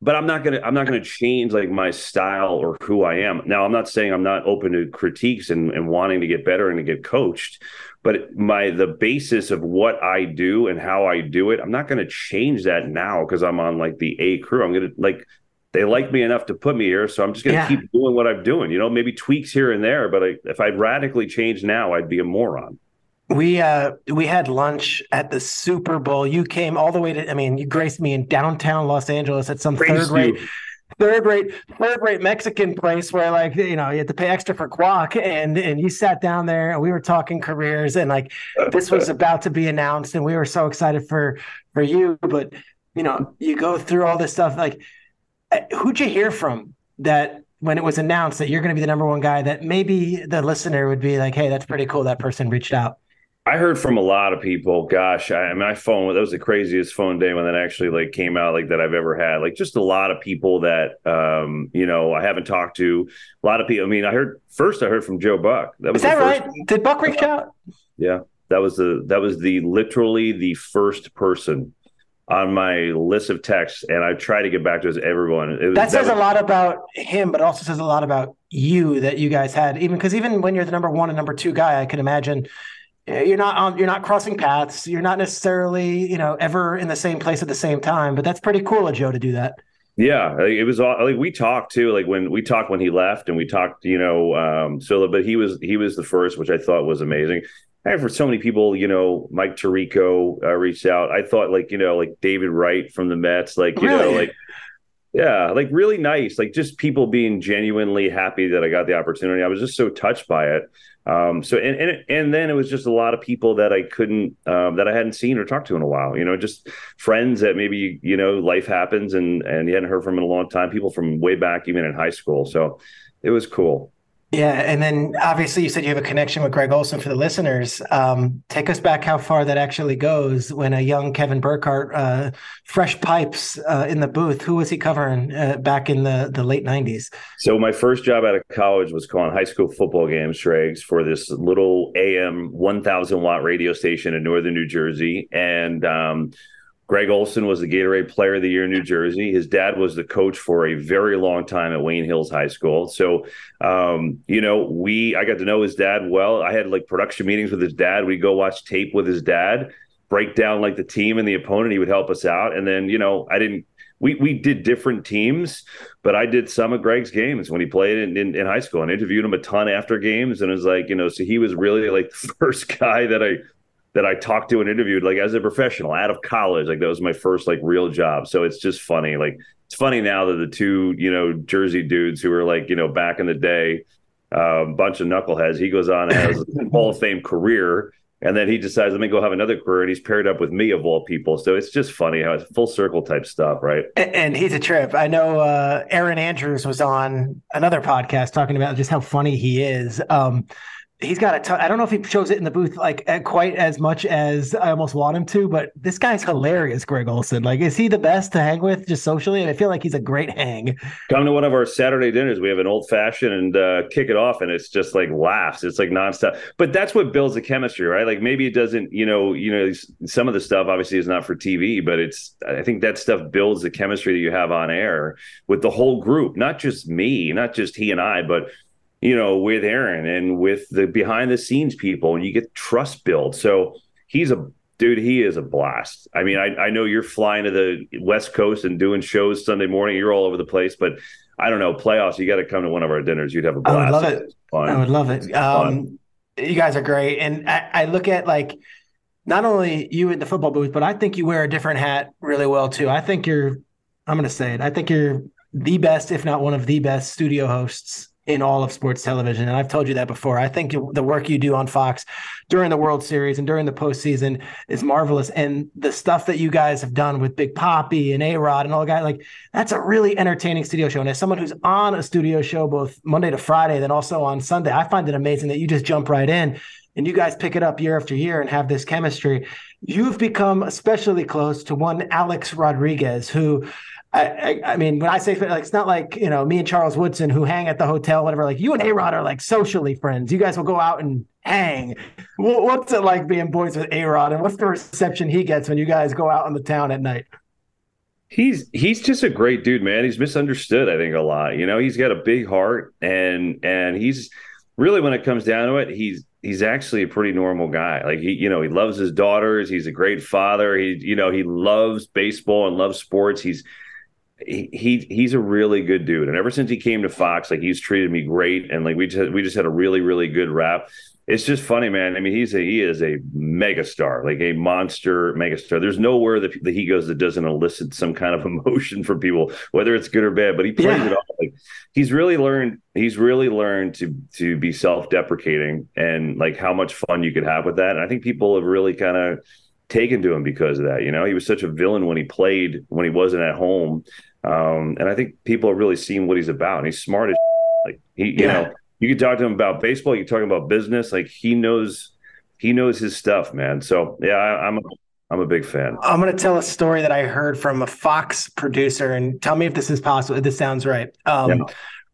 But I'm not gonna change like my style or who I am. Now, I'm not saying I'm not open to critiques and wanting to get better and to get coached, but the basis of what I do and how I do it, I'm not gonna change that now because I'm on like the A crew. I'm gonna like, they like me enough to put me here, so I'm just gonna keep doing what I'm doing. You know, maybe tweaks here and there, but if I radically changed now, I'd be a moron. We had lunch at the Super Bowl. You came all the way to, I mean, you graced me in downtown Los Angeles at some third-rate Mexican place where, like, you know, you had to pay extra for guac, and you sat down there and we were talking careers and like this was about to be announced and we were so excited for you. But, you know, you go through all this stuff. Like, who'd you hear from that when it was announced that you're going to be the number one guy that maybe the listener would be like, hey, that's pretty cool, that person reached out? I heard from a lot of people. Gosh, my phone, that was the craziest phone day when that actually like came out, like that I've ever had. Like, just a lot of people that, you know, I haven't talked to. A lot of people. I mean, I heard from Joe Buck. That was Is that right? Did Buck reach out? Yeah, that was literally the first person on my list of texts, and I try to get back to everyone. That says a lot about him, but also says a lot about you that you guys had, even when you're the number one and number two guy, I can imagine you're not crossing paths. You're not necessarily, you know, ever in the same place at the same time, but that's pretty cool of Joe to do that. Yeah. It was all, like, we talked too, like when he left and we talked, you know, so, but he was the first, which I thought was amazing. And for so many people, you know, Mike Tirico reached out. I thought, like, you know, like David Wright from the Mets, like, you know, like, yeah, like really nice, like just people being genuinely happy that I got the opportunity. I was just so touched by it. So and then it was just a lot of people that I couldn't that I hadn't seen or talked to in a while, you know, just friends that maybe, you know, life happens and you hadn't heard from in a long time, people from way back, even in high school. So it was cool. Yeah. And then obviously you said you have a connection with Greg Olsen. For the listeners, take us back how far that actually goes when a young Kevin Burkhardt, fresh pipes in the booth. Who was he covering back in the late 90s? So my first job out of college was calling high school football games, Shregs, for this little AM 1,000-watt radio station in northern New Jersey. And Greg Olsen was the Gatorade Player of the Year in New Jersey. His dad was the coach for a very long time at Wayne Hills High School. So, you know, I got to know his dad well. I had like production meetings with his dad. We'd go watch tape with his dad, break down like the team and the opponent. He would help us out. And then, you know, we did different teams, but I did some of Greg's games when he played in high school and interviewed him a ton after games. And it was like, you know, so he was really like the first guy that I talked to and interviewed, like, as a professional out of college. Like, that was my first like real job. So it's just funny. Like, it's funny now that the two, you know, Jersey dudes who were like, you know, back in the day, bunch of knuckleheads, he goes on as a Hall of Fame career. And then he decides, let me go have another career, and he's paired up with me, of all people. So it's just funny how it's full circle type stuff, right? And he's a trip. I know Aaron Andrews was on another podcast talking about just how funny he is. He's got a ton. I don't know if he shows it in the booth like quite as much as I almost want him to, but this guy's hilarious, Greg Olsen. Like, is he the best to hang with just socially? And I feel like he's a great hang. Come to one of our Saturday dinners. We have an old fashioned and kick it off, and it's just like laughs. It's like nonstop. But that's what builds the chemistry, right? Like maybe it doesn't, you know, some of the stuff obviously is not for TV, but I think that stuff builds the chemistry that you have on air with the whole group, not just me, not just he and I, but you know, with Aaron and with the behind the scenes people, and you get trust built. So he is a blast. I mean, I know you're flying to the West Coast and doing shows Sunday morning. You're all over the place, but I don't know, playoffs, you got to come to one of our dinners. You'd have a blast. I would love it. I would love it. You guys are great. And I look at like, not only you in the football booth, but I think you wear a different hat really well too. I'm going to say it. I think you're the best, if not one of the best studio hosts in all of sports television. And I've told you that before. I think the work you do on Fox during the World Series and during the postseason is marvelous. And the stuff that you guys have done with Big Papi and A-Rod and all the guys, like that's a really entertaining studio show. And as someone who's on a studio show, both Monday to Friday, then also on Sunday, I find it amazing that you just jump right in and you guys pick it up year after year and have this chemistry. You've become especially close to one Alex Rodriguez, who I mean, when I say like, it's not like, you know, me and Charles Woodson who hang at the hotel, whatever, like you and A-Rod are like socially friends. You guys will go out and hang. What's it like being boys with A-Rod, and what's the reception he gets when you guys go out on the town at night? He's just a great dude, man. He's misunderstood, I think, a lot. You know, he's got a big heart, and he's really, when it comes down to it, he's actually a pretty normal guy. Like he loves his daughters. He's a great father. He loves baseball and loves sports. He's a really good dude. And ever since he came to Fox, like he's treated me great. And like, we just had a really, really good rap. It's just funny, man. I mean, he is a megastar, like a monster megastar. There's nowhere that he goes that doesn't elicit some kind of emotion from people, whether it's good or bad, but he plays it all. Like he's really learned to be self-deprecating and like how much fun you could have with that. And I think people have really kind of taken to him because of that. You know, he was such a villain when he wasn't at home. And I think people have really seen what he's about, and he's smart as shit. Like you know, you can talk to him about baseball, you can talk about business. Like he knows his stuff, man. So yeah, I'm a big fan. I'm going to tell a story that I heard from a Fox producer, and tell me if this is possible, if this sounds right.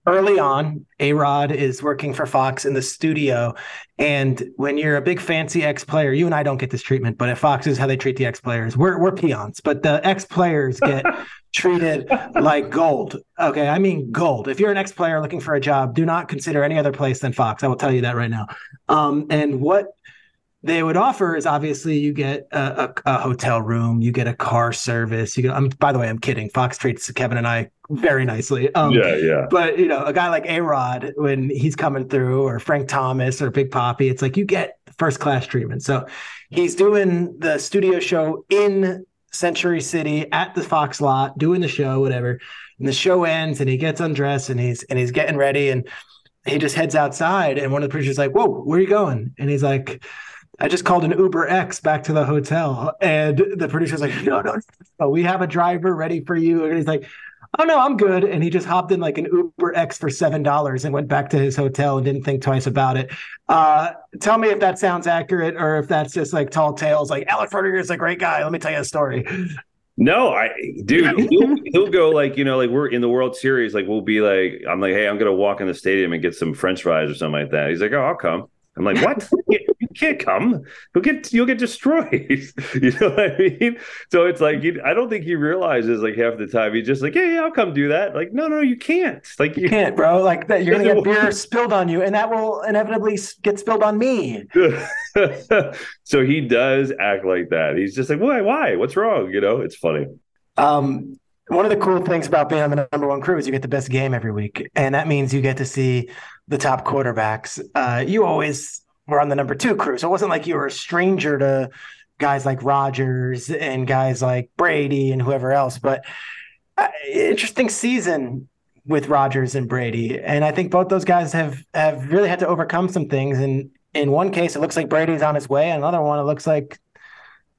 Early on, A-Rod is working for Fox in the studio. And when you're a big fancy ex-player, you and I don't get this treatment, but at Fox is how they treat the ex-players. We're peons, but the ex-players get treated like gold. Okay, I mean gold. If you're an ex-player looking for a job, do not consider any other place than Fox. I will tell you that right now. And what they would offer is obviously you get a hotel room, you get a car service. By the way, I'm kidding. Fox treats Kevin and I very nicely. But you know, a guy like A-Rod, when he's coming through, or Frank Thomas or Big Papi, it's like you get first class treatment. So he's doing the studio show in Century City at the Fox lot, doing the show, whatever. And the show ends, and he gets undressed, and he's getting ready, and he just heads outside. And one of the producers is like, "Whoa, where are you going?" And he's like, "I just called an Uber X back to the hotel." And the producer's like, no, we have a driver ready for you. And he's like, "Oh no, I'm good." And he just hopped in like an Uber X for $7 and went back to his hotel and didn't think twice about it. Tell me if that sounds accurate, or if that's just like tall tales. Like, Alex Rodriguez is a great guy. Let me tell you a story. No, he'll go like, you know, like we're in the World Series. Like we'll be like, I'm like, "Hey, I'm going to walk in the stadium and get some French fries or something like that." He's like, "Oh, I'll come." I'm like, "What? You can't come. You'll get destroyed." You know what I mean? So it's like, I don't think he realizes like half the time. He's just like, "Yeah, I'll come do that." Like, no, you can't. Like you can't, bro. Like that, you're gonna get beer spilled on you, and that will inevitably get spilled on me. So he does act like that. He's just like, why? What's wrong? You know, it's funny. One of the cool things about being on the number one crew is you get the best game every week. And that means you get to see the top quarterbacks. You always were on the number two crew, so it wasn't like you were a stranger to guys like Rodgers and guys like Brady and whoever else. But interesting season with Rodgers and Brady. And I think both those guys have really had to overcome some things. And in one case, it looks like Brady's on his way. Another one, it looks like,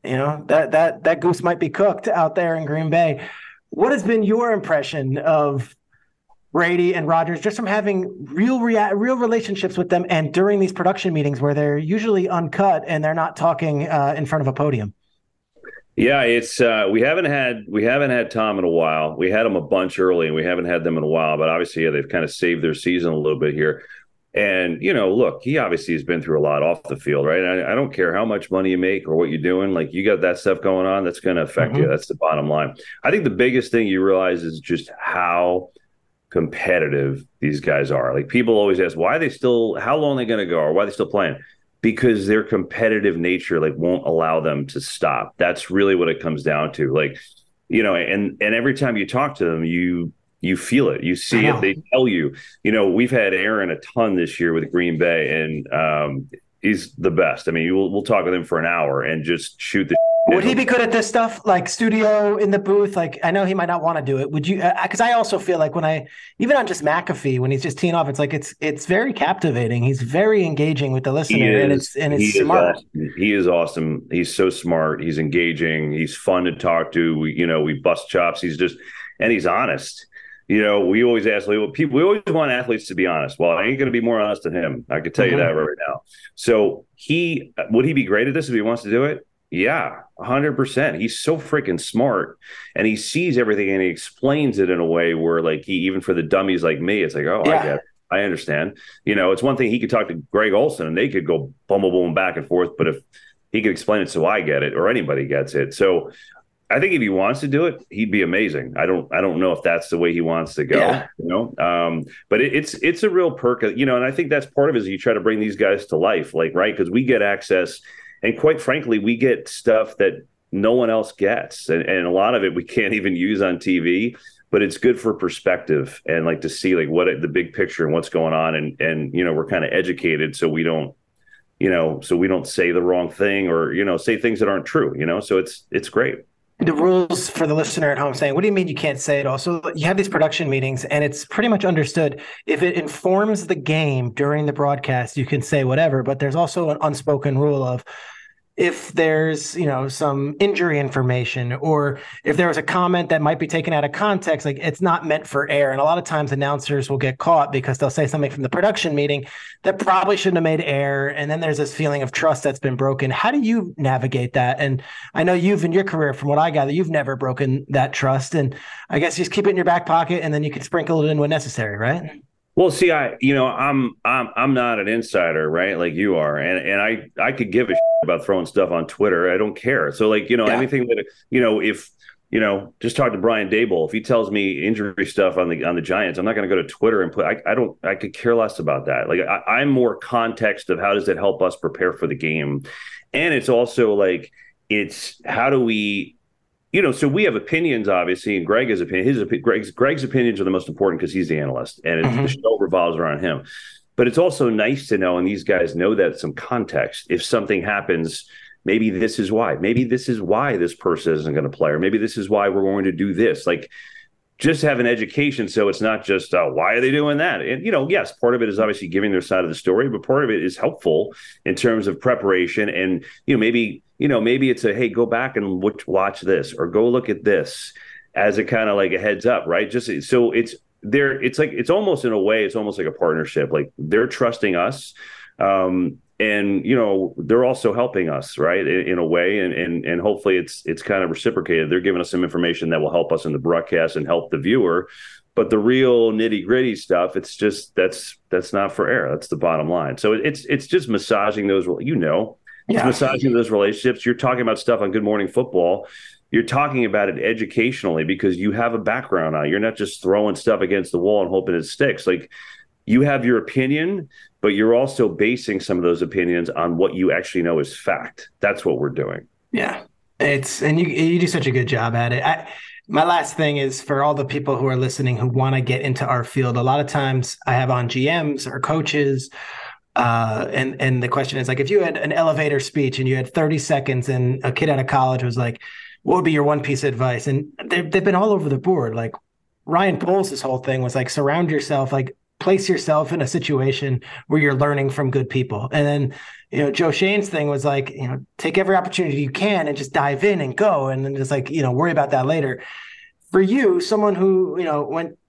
you know, that goose might be cooked out there in Green Bay. What has been your impression of Brady and Rodgers, just from having real relationships with them, and during these production meetings where they're usually uncut and they're not talking in front of a podium? Yeah, it's we haven't had Tom in a while. We had them a bunch early, and we haven't had them in a while. But obviously, yeah, they've kind of saved their season a little bit here. And, you know, look, he obviously has been through a lot off the field, right? I don't care how much money you make or what you're doing. Like, you got that stuff going on, that's going to affect you. That's the bottom line. I think the biggest thing you realize is just how competitive these guys are. Like, people always ask, why are they still, how long are they going to go, or why are they still playing? Because their competitive nature, like, won't allow them to stop. That's really what it comes down to. Like, you know, and every time you talk to them, you feel it. You see it. They tell you. You know, we've had Aaron a ton this year with Green Bay, and he's the best. I mean, we'll talk with him for an hour and just shoot the. Would he be good at this stuff, like studio in the booth? Like, I know he might not want to do it. Would you? Because I also feel like even on just McAfee, when he's just teeing off, it's like it's very captivating. He's very engaging with the listener, and it's smart. Awesome. He is awesome. He's so smart. He's engaging. He's fun to talk to. We bust chops. He's just, and he's honest. You know, we always ask people. We always want athletes to be honest. Well, I ain't going to be more honest than him. I could tell you that right now. So would he be great at this if he wants to do it? Yeah, 100%. He's so freaking smart, and he sees everything, and he explains it in a way where, like, he, even for the dummies like me, it's like, oh, yeah. I get it. I understand. You know, it's one thing he could talk to Greg Olsen, and they could go boom, boom, boom, back and forth. But if he could explain it, so I get it, or anybody gets it, so. I think if he wants to do it, he'd be amazing. I don't know if that's the way he wants to go, you know. But it's a real perk, you know. And I think that's part of it is you try to bring these guys to life, like, right, because we get access, and quite frankly, we get stuff that no one else gets, and a lot of it we can't even use on TV. But it's good for perspective and, like, to see, like, what the big picture and what's going on, and you know, we're kind of educated, so we don't. You know, so we don't say the wrong thing, or, you know, say things that aren't true. You know, so it's great. The rules for the listener at home saying, what do you mean you can't say it all? So you have these production meetings, and it's pretty much understood. If it informs the game during the broadcast, you can say whatever, but there's also an unspoken rule of, if there's, you know, some injury information, or if there was a comment that might be taken out of context, like, it's not meant for air. And a lot of times announcers will get caught because they'll say something from the production meeting that probably shouldn't have made air. And then there's this feeling of trust that's been broken. How do you navigate that? And I know you've, in your career, from what I gather, you've never broken that trust. And I guess you just keep it in your back pocket, and then you can sprinkle it in when necessary, right? Well, see, I'm not an insider, right? Like you are, and I could give a shit about throwing stuff on Twitter. I don't care. So, like, you know, anything that, you know, if, you know, just talk to Brian Daboll. If he tells me injury stuff on the Giants, I'm not going to go to Twitter and put. I could care less about that. Like, I'm more context of how does it help us prepare for the game, and it's also like, it's how do we. You know, so we have opinions, obviously, and Greg has opinions. Greg's opinions are the most important because he's the analyst, and the show revolves around him. But it's also nice to know, and these guys know that, some context. If something happens, maybe this is why. Maybe this is why this person isn't going to play, or maybe this is why we're going to do this. Like, just have an education, so it's not just, why are they doing that? And, you know, yes, part of it is obviously giving their side of the story, but part of it is helpful in terms of preparation. And, you know, maybe it's a, hey, go back and watch this, or go look at this, as a kind of like a heads up, right? Just so it's there. It's like, it's almost, in a way, it's almost like a partnership. Like, they're trusting us. And, you know, they're also helping us, right, in a way. And hopefully it's kind of reciprocated. They're giving us some information that will help us in the broadcast and help the viewer. But the real nitty gritty stuff, it's just that's not for air. That's the bottom line. So it's just massaging those, you know, massaging those relationships. You're talking about stuff on Good Morning Football. You're talking about it educationally because you have a background on it. You're not just throwing stuff against the wall and hoping it sticks. Like, you have your opinion, but you're also basing some of those opinions on what you actually know is fact. That's what we're doing. Yeah. You do such a good job at it. My last thing is, for all the people who are listening who want to get into our field, a lot of times I have on GMs or coaches, and the question is, like, if you had an elevator speech and you had 30 seconds and a kid out of college was like, what would be your one piece of advice? And they've been all over the board. Like, Ryan Poles, this whole thing was like, surround yourself, like, place yourself in a situation where you're learning from good people. And then, Joe Shane's thing was like, take every opportunity you can and just dive in and go. And then just like, worry about that later. For you, someone who,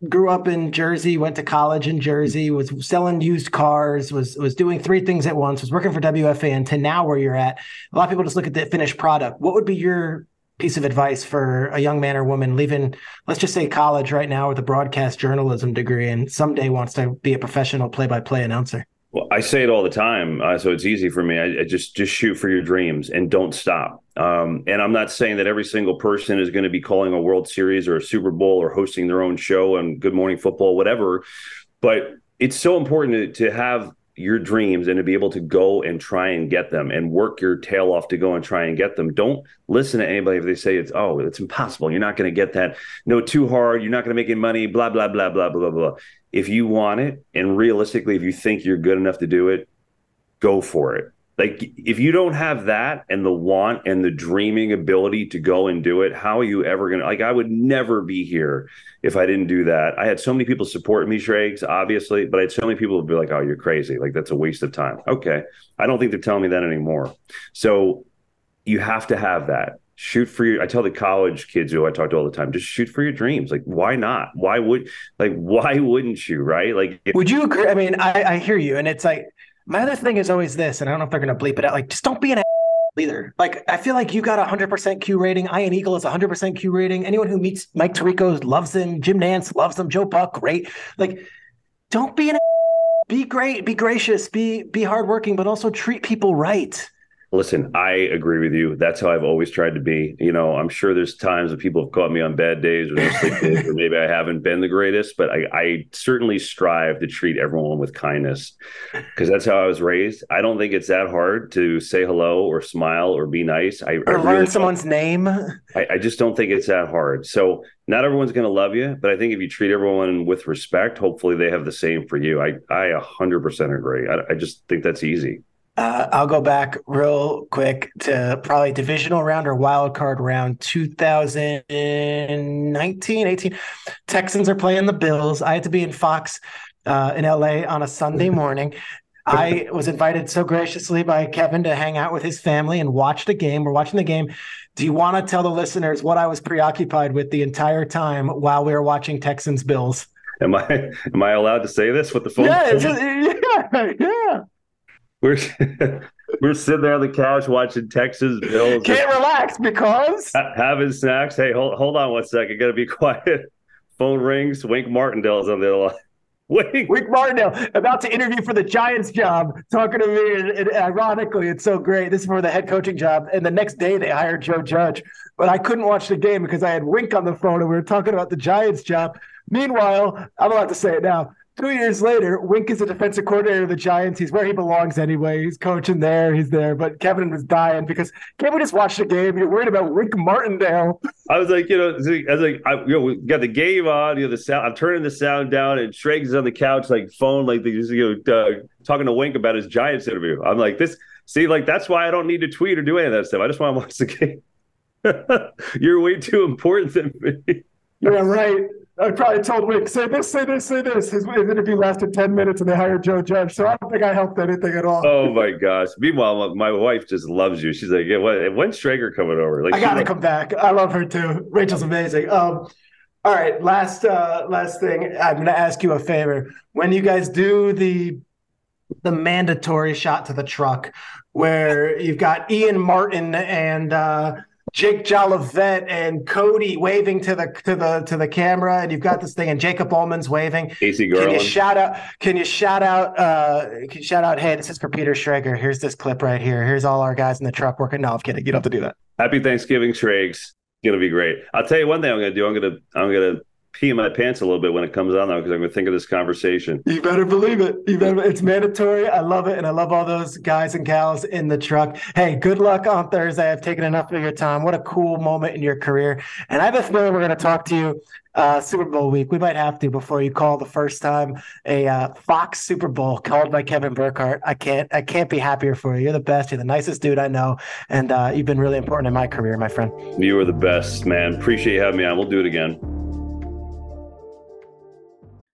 grew up in Jersey, went to college in Jersey, was selling used cars, was doing three things at once, was working for WFAN to now where you're at. A lot of people just look at the finished product. What would be your piece of advice for a young man or woman leaving, let's just say, college right now with a broadcast journalism degree and someday wants to be a professional play-by-play announcer? Well, I say it all the time, so it's easy for me. I just shoot for your dreams and don't stop. And I'm not saying that every single person is going to be calling a World Series or a Super Bowl or hosting their own show on Good Morning Football, whatever. But it's so important to have your dreams and to be able to go and try and get them and work your tail off to go and try and get them. Don't listen to anybody if they say it's impossible. You're not going to get that. No, too hard. You're not going to make any money, blah, blah, blah, blah, blah, blah. If you want it, and realistically, if you think you're good enough to do it, go for it. Like, if you don't have that and the want and the dreaming ability to go and do it, how are you ever going to, I would never be here if I didn't do that. I had so many people support me, Shrags, obviously, but I had so many people be like, oh, you're crazy. Like, that's a waste of time. Okay. I don't think they're telling me that anymore. So you have to have that. Shoot for your, I tell the college kids who I talk to all the time, just shoot for your dreams. Like, why not? Why wouldn't you? Right? Like, would you agree? I mean, I hear you. And it's like, my other thing is always this, and I don't know if they're going to bleep it out. Like, just don't be an a**hole either. Like, I feel like you got 100% Q rating. Ian Eagle is 100% Q rating. Anyone who meets Mike Tirico loves him. Jim Nantz loves him. Joe Buck, great. Like, don't be an a**hole. Be great. Be gracious. Be hardworking, but also treat people right. Listen, I agree with you. That's how I've always tried to be. I'm sure there's times that people have caught me on bad days or no sleep days, or maybe I haven't been the greatest, but I certainly strive to treat everyone with kindness because that's how I was raised. I don't think it's that hard to say hello or smile or be nice. Learn someone's name. I just don't think it's that hard. So not everyone's going to love you, but I think if you treat everyone with respect, hopefully they have the same for you. I 100% agree. I just think that's easy. I'll go back real quick to probably divisional round or wild card round 2019, 18. Texans are playing the Bills. I had to be in Fox in LA on a Sunday morning. I was invited so graciously by Kevin to hang out with his family and watch the game. We're watching the game. Do you want to tell the listeners what I was preoccupied with the entire time while we were watching Texans Bills? Am I allowed to say this with the phone? Yeah, yeah. We're sitting there on the couch watching Texas Bills. Can't relax because having snacks. Hey, hold on one second. Gotta be quiet. Phone rings. Wink Martindale's on the other line. Wink Martindale about to interview for the Giants job, talking to me. And ironically, it's so great. This is for the head coaching job. And the next day they hired Joe Judge, but I couldn't watch the game because I had Wink on the phone and we were talking about the Giants job. Meanwhile, I'm allowed to say it now. 2 years later, Wink is the defensive coordinator of the Giants. He's where he belongs anyway. He's coaching there. He's there. But Kevin was dying because can't we just watch the game? You're worried about Wink Martindale. I was like, we got the game on. The sound. I'm turning the sound down, and Shrags is on the couch, talking to Wink about his Giants interview. I'm like, that's why I don't need to tweet or do any of that stuff. I just want to watch the game. You're way too important than me. Yeah, right. I probably told Wink, say this. His interview lasted 10 minutes and they hired Joe Judge. So I don't think I helped anything at all. Oh, my gosh. Meanwhile, my wife just loves you. She's like, yeah, when's Schrager coming over? Like, I got to come back. I love her, too. Rachel's amazing. All right. Last thing. I'm going to ask you a favor. When you guys do the mandatory shot to the truck where you've got Ian Martin and Jake Jolivet and Cody waving to the camera, and you've got this thing, and Jacob Ullman's waving. Casey Garland. Can you shout out, hey, this is for Peter Schrager. Here's this clip right here. Here's all our guys in the truck working. No, I'm kidding. You don't have to do that. Happy Thanksgiving, Shrags. Gonna be great. I'll tell you one thing I'm gonna do. I'm gonna pee in my pants a little bit when it comes on, though, because I'm going to think of this conversation. You better believe it. It's mandatory. I love it, and I love all those guys and gals in the truck. Hey, good luck on Thursday. I've taken enough of your time. What a cool moment in your career. And I have a feeling we're going to talk to you Super Bowl week. We might have to before you call the first time a Fox Super Bowl called by Kevin Burkhardt. I can't be happier for you. You're the best. You're the nicest dude I know, and you've been really important in my career, my friend. You are the best, man. Appreciate you having me on. We'll do it again.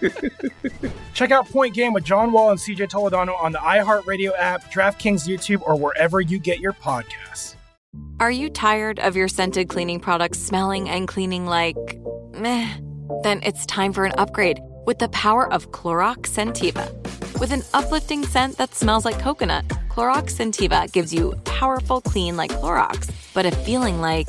it? Check out Point Game with John Wall and CJ Toledano on the iHeartRadio app, DraftKings YouTube, or wherever you get your podcasts. Are you tired of your scented cleaning products smelling and cleaning like meh? Then it's time for an upgrade with the power of Clorox Scentiva. With an uplifting scent that smells like coconut, Clorox Scentiva gives you powerful clean like Clorox, but a feeling like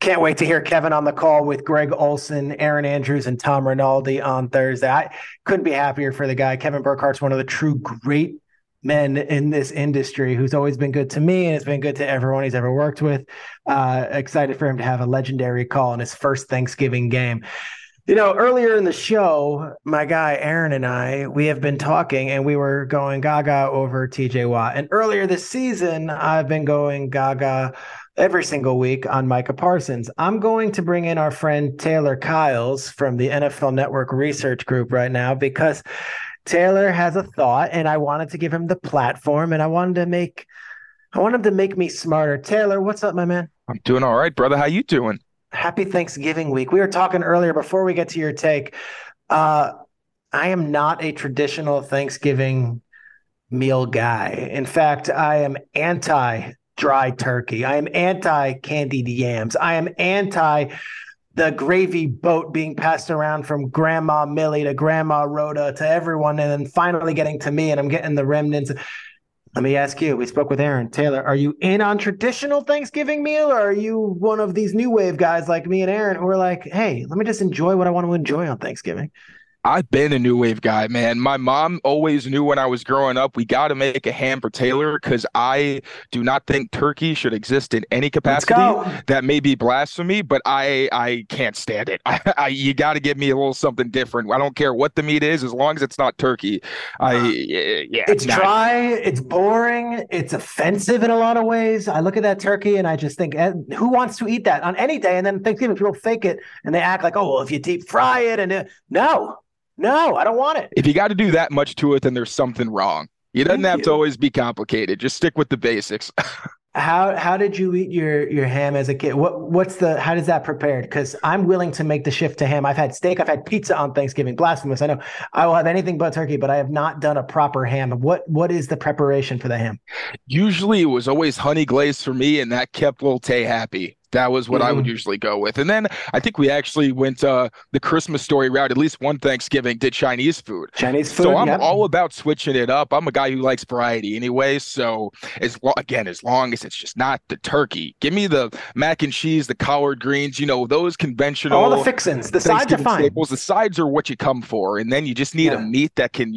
Can't wait to hear Kevin on the call with Greg Olsen, Aaron Andrews, and Tom Rinaldi on Thursday. I couldn't be happier for the guy. Kevin Burkhardt's one of the true great men in this industry who's always been good to me and has been good to everyone he's ever worked with. Excited for him to have a legendary call in his first Thanksgiving game. You know, earlier in the show, my guy Aaron and I, we have been talking and we were going gaga over TJ Watt. And earlier this season, I've been going gaga every single week on Micah Parsons. I'm going to bring in our friend Taylor Kiles from the NFL Network Research Group right now because Taylor has a thought and I wanted to give him the platform and I want him to make me smarter. Taylor, what's up, my man? I'm doing all right, brother. How you doing? Happy Thanksgiving week. We were talking earlier before we get to your take. I am not a traditional Thanksgiving meal guy. In fact, I am anti dry turkey. I am anti-candied yams. I am anti the gravy boat being passed around from Grandma Millie to Grandma Rhoda to everyone, and then finally getting to me, and I'm getting the remnants. Let me ask you, we spoke with Aaron. Taylor, are you in on traditional Thanksgiving meal, or are you one of these new wave guys like me and Aaron who are like, hey, let me just enjoy what I want to enjoy on Thanksgiving? I've been a new wave guy, man. My mom always knew when I was growing up, we got to make a ham for Taylor because I do not think turkey should exist in any capacity. That may be blasphemy, but I can't stand it. You got to give me a little something different. I don't care what the meat is as long as it's not turkey. It's dry. It's boring. It's offensive in a lot of ways. I look at that turkey and I just think, who wants to eat that on any day? And then Thanksgiving, people fake it and they act like, oh, well, if you deep fry it and No, I don't want it. If you got to do that much to it, then there's something wrong. It doesn't have to always be complicated. Just stick with the basics. How did you eat your ham as a kid? How does that prepare? Because I'm willing to make the shift to ham. I've had steak. I've had pizza on Thanksgiving. Blasphemous. I know I will have anything but turkey, but I have not done a proper ham. What is the preparation for the ham? Usually it was always honey glazed for me, and that kept Lil Tay happy. That was what I would usually go with. And then I think we actually went the Christmas Story route. At least one Thanksgiving did Chinese food. So I'm all about switching it up. I'm a guy who likes variety anyway. So as long as it's just not the turkey, give me the mac and cheese, the collard greens, those conventional. All the fixins, the sides are fine. Staples. The sides are what you come for. And then you just need a meat that can,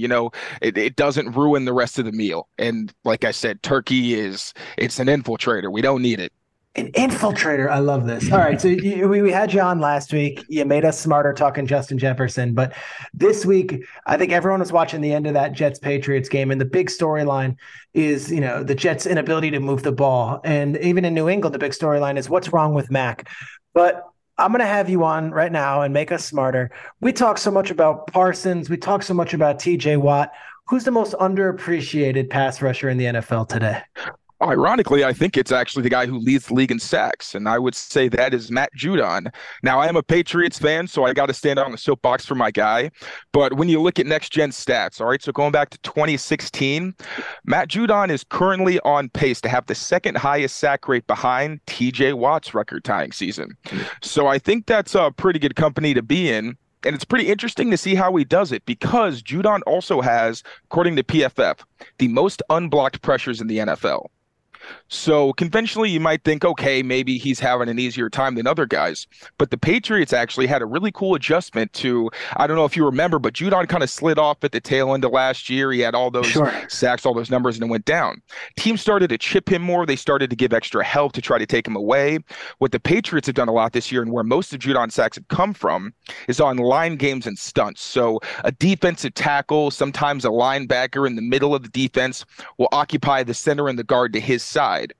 it doesn't ruin the rest of the meal. And like I said, turkey it's an infiltrator. We don't need it. An infiltrator. I love this. All right. So we had you on last week. You made us smarter talking Justin Jefferson. But this week, I think everyone was watching the end of that Jets-Patriots game. And the big storyline is, the Jets' inability to move the ball. And even in New England, the big storyline is what's wrong with Mac. But I'm going to have you on right now and make us smarter. We talk so much about Parsons. We talk so much about TJ Watt. Who's the most underappreciated pass rusher in the NFL today? Ironically, I think it's actually the guy who leads the league in sacks, and I would say that is Matt Judon. Now, I am a Patriots fan, so I got to stand on the soapbox for my guy. But when you look at next-gen stats, all right, so going back to 2016, Matt Judon is currently on pace to have the second highest sack rate behind TJ Watt's record-tying season. So I think that's a pretty good company to be in. And it's pretty interesting to see how he does it because Judon also has, according to PFF, the most unblocked pressures in the NFL. So conventionally, you might think, okay, maybe he's having an easier time than other guys. But the Patriots actually had a really cool adjustment to, I don't know if you remember, but Judon kind of slid off at the tail end of last year. He had all those sacks, all those numbers, and it went down. Teams started to chip him more. They started to give extra help to try to take him away. What the Patriots have done a lot this year and where most of Judon's sacks have come from is on line games and stunts. So a defensive tackle, sometimes a linebacker in the middle of the defense will occupy the center and the guard to his side.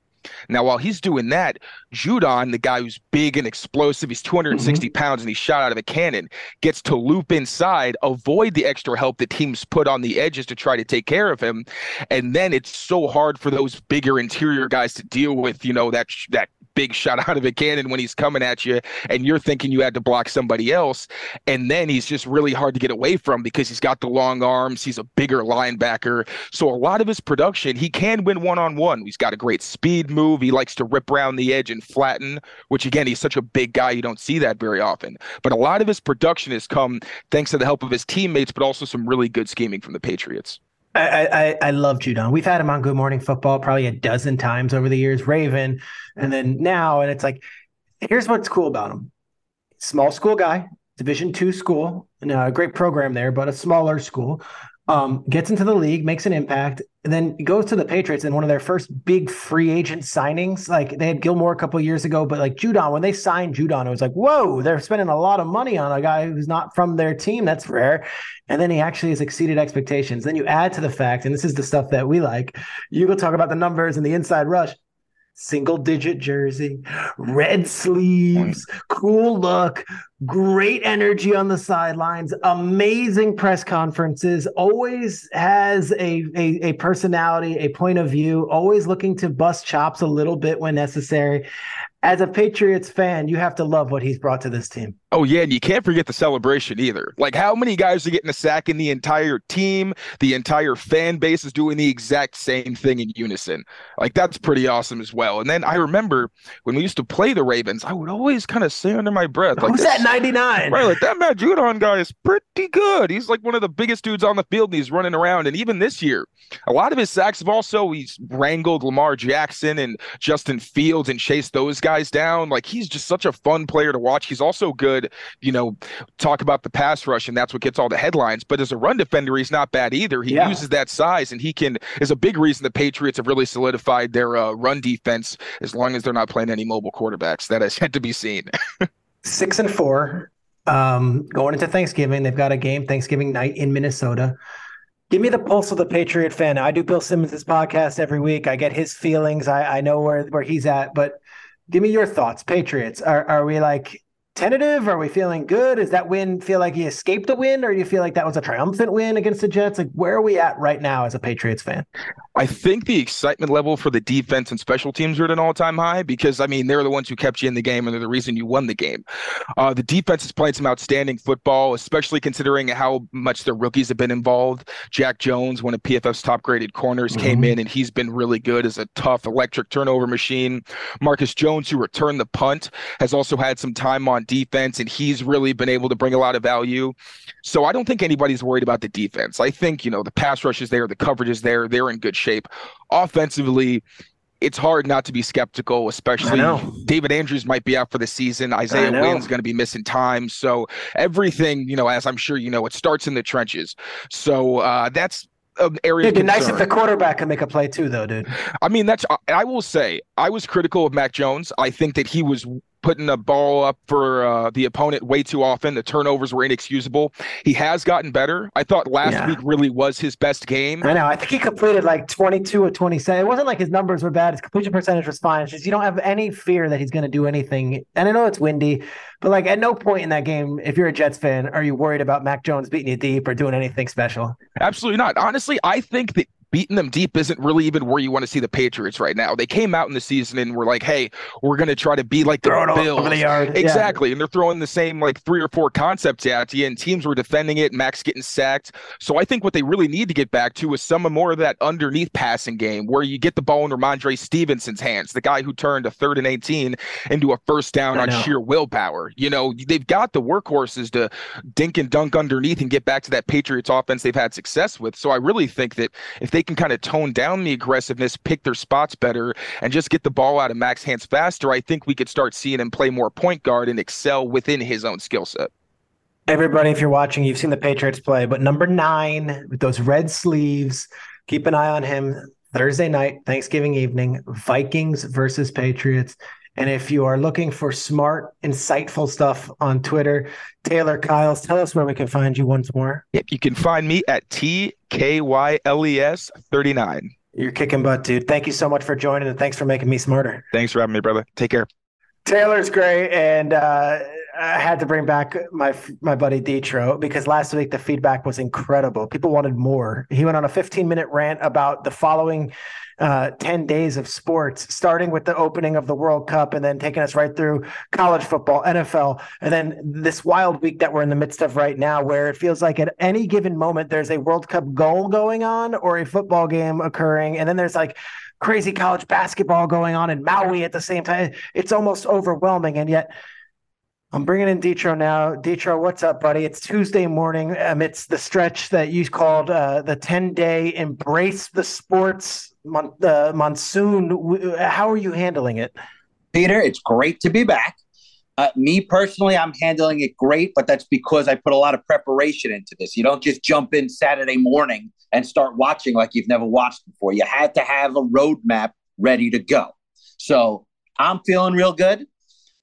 Now, while he's doing that, Judon, the guy who's big and explosive, he's 260 pounds and he's shot out of a cannon, gets to loop inside, avoid the extra help that teams put on the edges to try to take care of him. And then it's so hard for those bigger interior guys to deal with, that big shot out of a cannon when he's coming at you and you're thinking you had to block somebody else. And then he's just really hard to get away from because he's got the long arms. He's a bigger linebacker. So a lot of his production, he can win one-on-one. He's got a great speed move. He likes to rip around the edge and flatten, which again, he's such a big guy. You don't see that very often, but a lot of his production has come thanks to the help of his teammates, but also some really good scheming from the Patriots. I love Judon. We've had him on Good Morning Football probably a dozen times over the years, Raven, and then now. And it's like, here's what's cool about him. Small school guy, Division II school, and a great program there, but a smaller school. Gets into the league, makes an impact, and then goes to the Patriots in one of their first big free agent signings. Like they had Gilmore a couple of years ago, but like Judon, when they signed Judon, it was like, whoa, they're spending a lot of money on a guy who's not from their team. That's rare. And then he actually has exceeded expectations. Then you add to the fact, and this is the stuff that we like, you will talk about the numbers and the inside rush. Single-digit jersey, red sleeves, cool look, great energy on the sidelines, amazing press conferences, always has a personality, a point of view, always looking to bust chops a little bit when necessary. As a Patriots fan, you have to love what he's brought to this team. Oh, yeah, and you can't forget the celebration either. Like, how many guys are getting a sack in the entire team? The entire fan base is doing the exact same thing in unison. Like, that's pretty awesome as well. And then I remember when we used to play the Ravens, I would always kind of say under my breath, like, who's that 99? Right, like, that Matt Judon guy is pretty good. He's, like, one of the biggest dudes on the field, and he's running around. And even this year, a lot of his sacks have also, he's wrangled Lamar Jackson and Justin Fields and chased those guys down. Like, he's just such a fun player to watch. He's also good. Talk about the pass rush, and that's what gets all the headlines. But as a run defender, he's not bad either. He uses that size, and he can is a big reason the Patriots have really solidified their run defense. As long as they're not playing any mobile quarterbacks, that is yet to be seen. 6-4, going into Thanksgiving. They've got a game Thanksgiving night in Minnesota. Give me the pulse of the Patriot fan. I do Bill Simmons' podcast every week. I get his feelings. I know where he's at. But give me your thoughts, Patriots. Are we like tentative? Are we feeling good? Is that win feel like he escaped a win, or do you feel like that was a triumphant win against the Jets? Like, where are we at right now as a Patriots fan? I think the excitement level for the defense and special teams are at an all-time high because, I mean, they're the ones who kept you in the game, and they're the reason you won the game. The defense is playing some outstanding football, especially considering how much their rookies have been involved. Jack Jones, one of PFF's top-graded corners, came in, and he's been really good as a tough electric turnover machine. Marcus Jones, who returned the punt, has also had some time on defense, and he's really been able to bring a lot of value. So I don't think anybody's worried about the defense. I think, you know, the pass rush is there, the coverage is there, they're in good shape. Offensively, it's hard not to be skeptical, especially David Andrews might be out for the season. Isaiah Wynn's going to be missing time. So everything, you know, as I'm sure you know, it starts in the trenches. So that's an area of concern. It'd be nice if the quarterback could make a play too, though, dude. I mean, that's, I will say, I was critical of Mac Jones. I think that he was putting a ball up for the opponent way too often. The turnovers were inexcusable. He has gotten better. I thought last week really was his best game. I know. I think he completed like 22 or 27. It wasn't like his numbers were bad. His completion percentage was fine. It's just you don't have any fear that he's going to do anything. And I know it's windy, but like at no point in that game, if you're a Jets fan, are you worried about Mac Jones beating you deep or doing anything special? Absolutely not. Honestly, I think that beating them deep isn't really even where you want to see the Patriots right now. They came out in the season and were like, hey, we're going to try to be like the Bills. Over the yard. Exactly. Yeah. And they're throwing the same like 3 or 4 concepts at you, and teams were defending it. Mac's getting sacked. So I think what they really need to get back to is some more of that underneath passing game where you get the ball in Ramondre Stevenson's hands, the guy who turned a 3rd and 18 into a first down on sheer willpower. You know, they've got the workhorses to dink and dunk underneath and get back to that Patriots offense they've had success with. So I really think that if they can kind of tone down the aggressiveness, pick their spots better, and just get the ball out of Mac's hands faster, I think we could start seeing him play more point guard and excel within his own skill set. Everybody, if you're watching, you've seen the Patriots play, but number 9 with those red sleeves, keep an eye on him Thursday night, Thanksgiving evening, Vikings versus Patriots. And if you are looking for smart, insightful stuff on Twitter, Taylor Kyles, tell us where we can find you once more. Yep, you can find me at TKYLES39. You're kicking butt, dude. Thank you so much for joining, and thanks for making me smarter. Thanks for having me, brother. Take care. Taylor's great, and I had to bring back my buddy Detro because last week the feedback was incredible. People wanted more. He went on a 15-minute rant about the following 10 days of sports, starting with the opening of the World Cup and then taking us right through college football, NFL, and then this wild week that we're in the midst of right now where it feels like at any given moment there's a World Cup goal going on or a football game occurring, and then there's like crazy college basketball going on in Maui at the same time. It's almost overwhelming, and yet I'm bringing in Detro now. Detro, what's up, buddy? It's Tuesday morning amidst the stretch that you called the 10-day embrace the sports monsoon. How are you handling it? Peter, it's great to be back. Me personally, I'm handling it great, but that's because I put a lot of preparation into this. You don't just jump in Saturday morning and start watching like you've never watched before. You had to have a roadmap ready to go. So I'm feeling real good.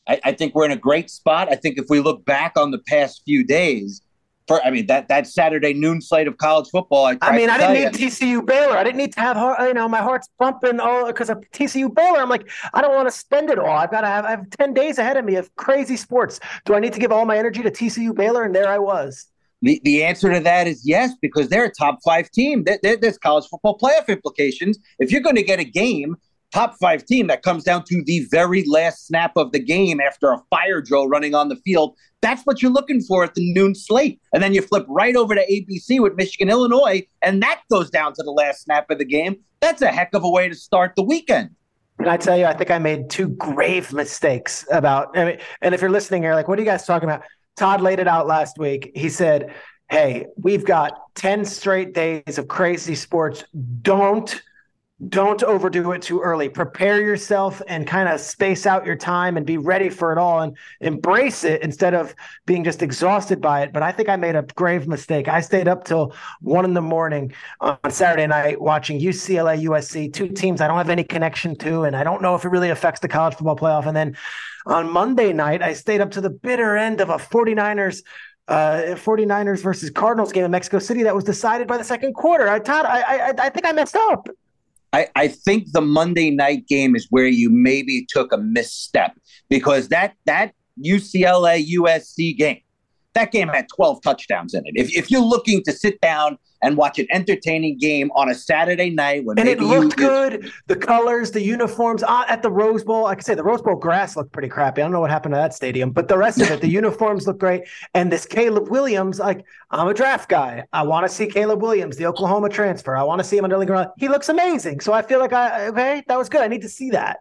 I think we're in a great spot. I think if we look back on the past few days, that Saturday noon slate of college football. I didn't need TCU Baylor. I didn't need to have my heart's bumping all because of TCU Baylor. I'm like, I don't want to spend it all. I have 10 days ahead of me of crazy sports. Do I need to give all my energy to TCU Baylor? And there I was. The answer to that is yes, because they're a top 5 team. There's college football playoff implications. If you're going to get a game, top 5 team that comes down to the very last snap of the game after a fire drill running on the field. That's what you're looking for at the noon slate. And then you flip right over to ABC with Michigan, Illinois, and that goes down to the last snap of the game. That's a heck of a way to start the weekend. And I tell you, I think I made 2 grave mistakes and if you're listening, you're like, what are you guys talking about? Todd laid it out last week. He said, hey, we've got 10 straight days of crazy sports. Don't overdo it too early. Prepare yourself and kind of space out your time and be ready for it all and embrace it instead of being just exhausted by it. But I think I made a grave mistake. I stayed up till 1 a.m. on Saturday night watching UCLA, USC, 2 teams I don't have any connection to, and I don't know if it really affects the college football playoff. And then on Monday night, I stayed up to the bitter end of a 49ers versus Cardinals game in Mexico City that was decided by the second quarter. Todd, I think I messed up. I think the Monday night game is where you maybe took a misstep because that UCLA, USC game. That game had 12 touchdowns in it. If you're looking to sit down and watch an entertaining game on a Saturday night. When and it looked good. The colors, the uniforms at the Rose Bowl. I could say the Rose Bowl grass looked pretty crappy. I don't know what happened to that stadium, but the rest of it, the uniforms looked great. And this Caleb Williams, like, I'm a draft guy. I want to see Caleb Williams, the Oklahoma transfer. I want to see him under Lincoln Riley. He looks amazing. So I feel like, that was good. I need to see that.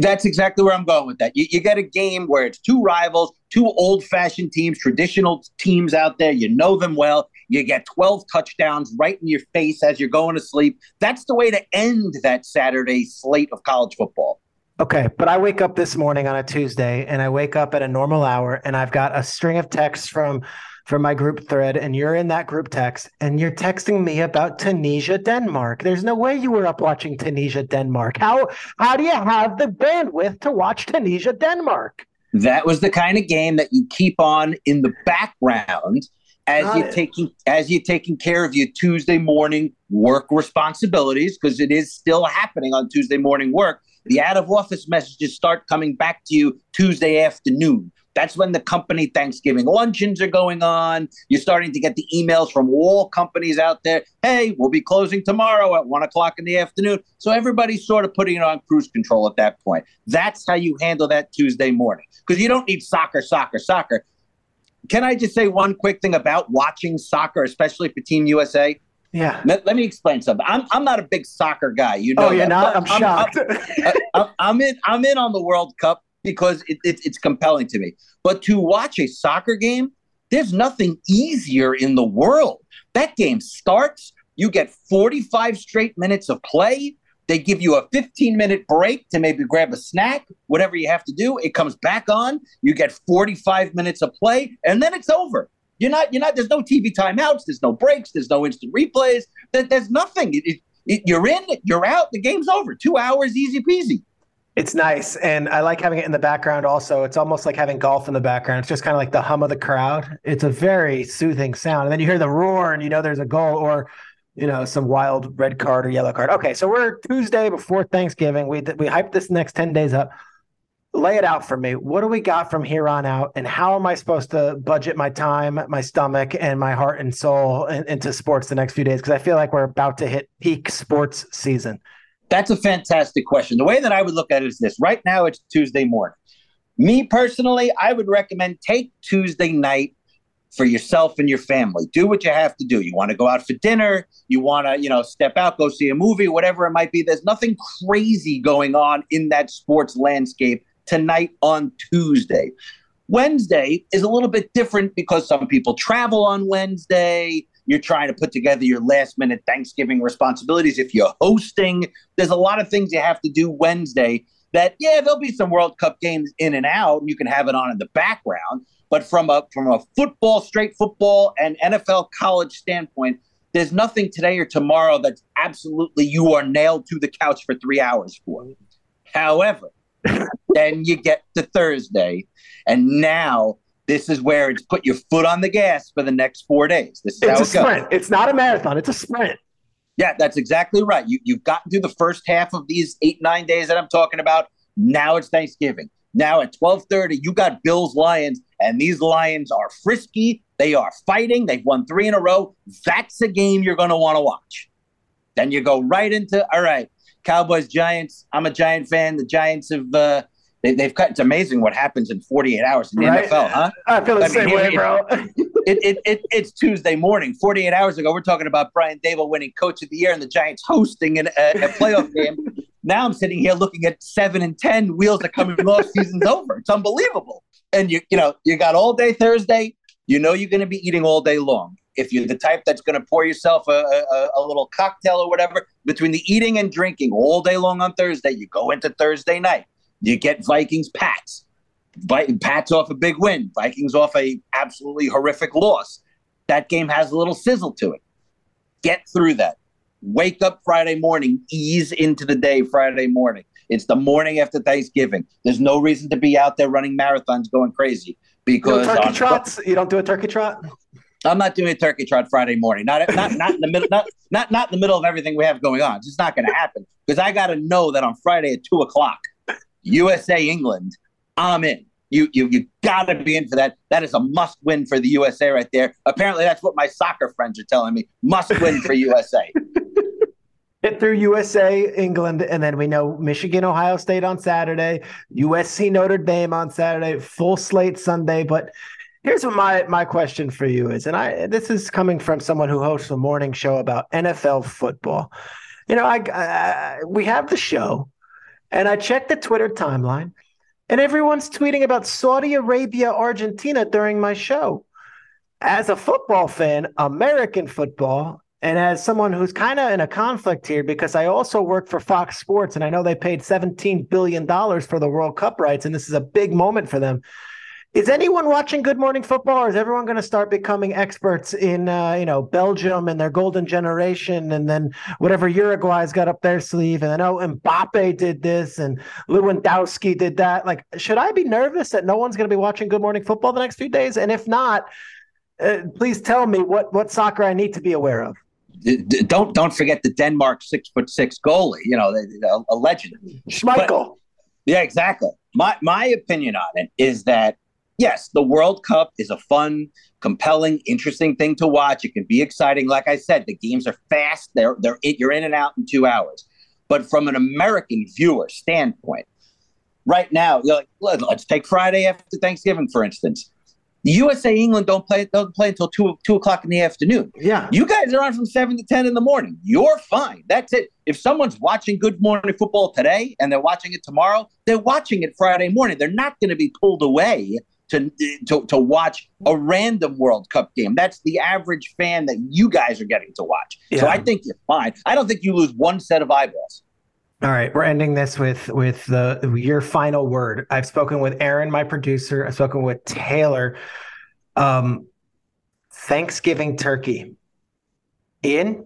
That's exactly where I'm going with that. You get a game where it's two rivals, two old-fashioned teams, traditional teams out there. You know them well. You get 12 touchdowns right in your face as you're going to sleep. That's the way to end that Saturday slate of college football. Okay, but I wake up this morning on a Tuesday, and I wake up at a normal hour, and I've got a string of texts from my group thread, and you're in that group text, and you're texting me about Tunisia, Denmark. There's no way you were up watching Tunisia, Denmark. How do you have the bandwidth to watch Tunisia, Denmark? That was the kind of game that you keep on in the background as you're taking care of your Tuesday morning work responsibilities, because it is still happening on Tuesday morning work. The out-of-office messages start coming back to you Tuesday afternoon. That's when the company Thanksgiving luncheons are going on. You're starting to get the emails from all companies out there. Hey, we'll be closing tomorrow at 1 o'clock in the afternoon. So everybody's sort of putting it on cruise control at that point. That's how you handle that Tuesday morning, because you don't need soccer. Can I just say one quick thing about watching soccer, especially for Team USA? Yeah. Let me explain something. I'm not a big soccer guy. You know. Oh, you're not? I'm shocked. I'm in on the World Cup, because it's compelling to me. But to watch a soccer game, there's nothing easier in the world. That game starts, you get 45 straight minutes of play. They give you a 15-minute break to maybe grab a snack, whatever you have to do. It comes back on. You get 45 minutes of play, and then it's over. You're not. There's no TV timeouts. There's no breaks. There's no instant replays. There's nothing. You're in, you're out. The game's over. 2 hours, easy peasy. It's nice, and I like having it in the background also. It's almost like having golf in the background. It's just kind of like the hum of the crowd. It's a very soothing sound. And then you hear the roar, and you know there's a goal or, you know, some wild red card or yellow card. Okay, so we're Tuesday before Thanksgiving. We hype this next 10 days up. Lay it out for me. What do we got from here on out, and how am I supposed to budget my time, my stomach, and my heart and soul into sports the next few days? Because I feel like we're about to hit peak sports season. That's a fantastic question. The way that I would look at it is this. Right now, it's Tuesday morning. Me personally, I would recommend take Tuesday night for yourself and your family. Do what you have to do. You want to go out for dinner. You want to, step out, go see a movie, whatever it might be. There's nothing crazy going on in that sports landscape tonight on Tuesday. Wednesday is a little bit different because some people travel on Wednesday. You're trying to put together your last-minute Thanksgiving responsibilities. If you're hosting, there's a lot of things you have to do Wednesday that, there'll be some World Cup games in and out, and you can have it on in the background. But from a football, straight football, and NFL college standpoint, there's nothing today or tomorrow that's absolutely you are nailed to the couch for 3 hours for. However, then you get to Thursday, and now – this is where it's put your foot on the gas for the next 4 days. This is how it goes. It's a sprint. It's not a marathon. It's a sprint. Yeah, that's exactly right. You've gotten through the first half of these 8-9 days that I'm talking about. Now it's Thanksgiving. Now at 12:30, you got Bills Lions, and these Lions are frisky. They are fighting. They've won 3 in a row. That's a game you're going to want to watch. Then you go right into, all right, Cowboys, Giants. I'm a Giant fan. The Giants have They've cut. It's amazing what happens in 48 hours in the NFL, huh? I feel the same way, bro. It's Tuesday morning. 48 hours ago, we're talking about Brian Daboll winning Coach of the Year and the Giants hosting a playoff game. Now I'm sitting here looking at 7-10. Wheels are coming off. Season's over. It's unbelievable. And you got all day Thursday. You know you're going to be eating all day long. If you're the type that's going to pour yourself a little cocktail or whatever, between the eating and drinking all day long on Thursday, you go into Thursday night. You get Vikings-Pats. Pats off a big win. Vikings off a absolutely horrific loss. That game has a little sizzle to it. Get through that. Wake up Friday morning. Ease into the day Friday morning. It's the morning after Thanksgiving. There's no reason to be out there running marathons going crazy. Because turkey trots? You don't do a turkey trot? I'm not doing a turkey trot Friday morning. Not in the middle. Not in the middle of everything we have going on. It's just not going to happen. Because I got to know that on Friday at 2 o'clock. USA, England, I'm in. You got to be in for that. That is a must-win for the USA right there. Apparently, that's what my soccer friends are telling me. Must-win for USA. Get through USA, England, and then we know Michigan, Ohio State on Saturday, USC, Notre Dame on Saturday, full slate Sunday. But here's what my question for you is, and this is coming from someone who hosts a morning show about NFL football. You know, we have the show, and I checked the Twitter timeline, and everyone's tweeting about Saudi Arabia, Argentina during my show. As a football fan, American football, and as someone who's kind of in a conflict here, because I also work for Fox Sports, and I know they paid $17 billion for the World Cup rights, and this is a big moment for them. Is anyone watching Good Morning Football, or is everyone going to start becoming experts in, Belgium and their golden generation, and then whatever Uruguay's got up their sleeve, and then Mbappe did this, and Lewandowski did that? Like, should I be nervous that no one's going to be watching Good Morning Football the next few days? And if not, please tell me what soccer I need to be aware of. Don't forget the Denmark 6'6" goalie, a legend, Schmeichel. But, yeah, exactly. My opinion on it is that yes, the World Cup is a fun, compelling, interesting thing to watch. It can be exciting. Like I said, the games are fast. You're in and out in 2 hours. But from an American viewer standpoint, right now, you're like, let's take Friday after Thanksgiving, for instance. The USA England don't play until 2 o'clock in the afternoon. Yeah, you guys are on from 7 to 10 in the morning. You're fine. That's it. If someone's watching Good Morning Football today and they're watching it tomorrow, they're watching it Friday morning. They're not going to be pulled away to watch a random World Cup game. That's the average fan that you guys are getting to watch. Yeah. So I think you're fine. I don't think you lose one set of eyeballs. All right, we're ending this with your final word. I've spoken with Aaron, my producer. I've spoken with Taylor. Thanksgiving turkey, in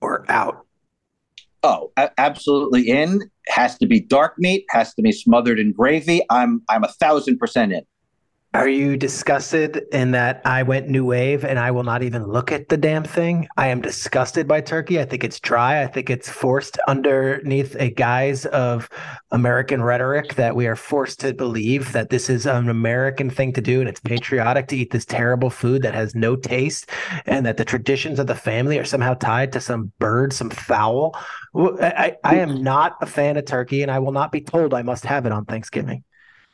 or out? Oh, absolutely in. Has to be dark meat. Has to be smothered in gravy. I'm 1,000% in. Are you disgusted in that I went new wave and I will not even look at the damn thing? I am disgusted by turkey. I think it's dry. I think it's forced underneath a guise of American rhetoric that we are forced to believe that this is an American thing to do and it's patriotic to eat this terrible food that has no taste and that the traditions of the family are somehow tied to some bird, some fowl. I am not a fan of turkey, and I will not be told I must have it on Thanksgiving.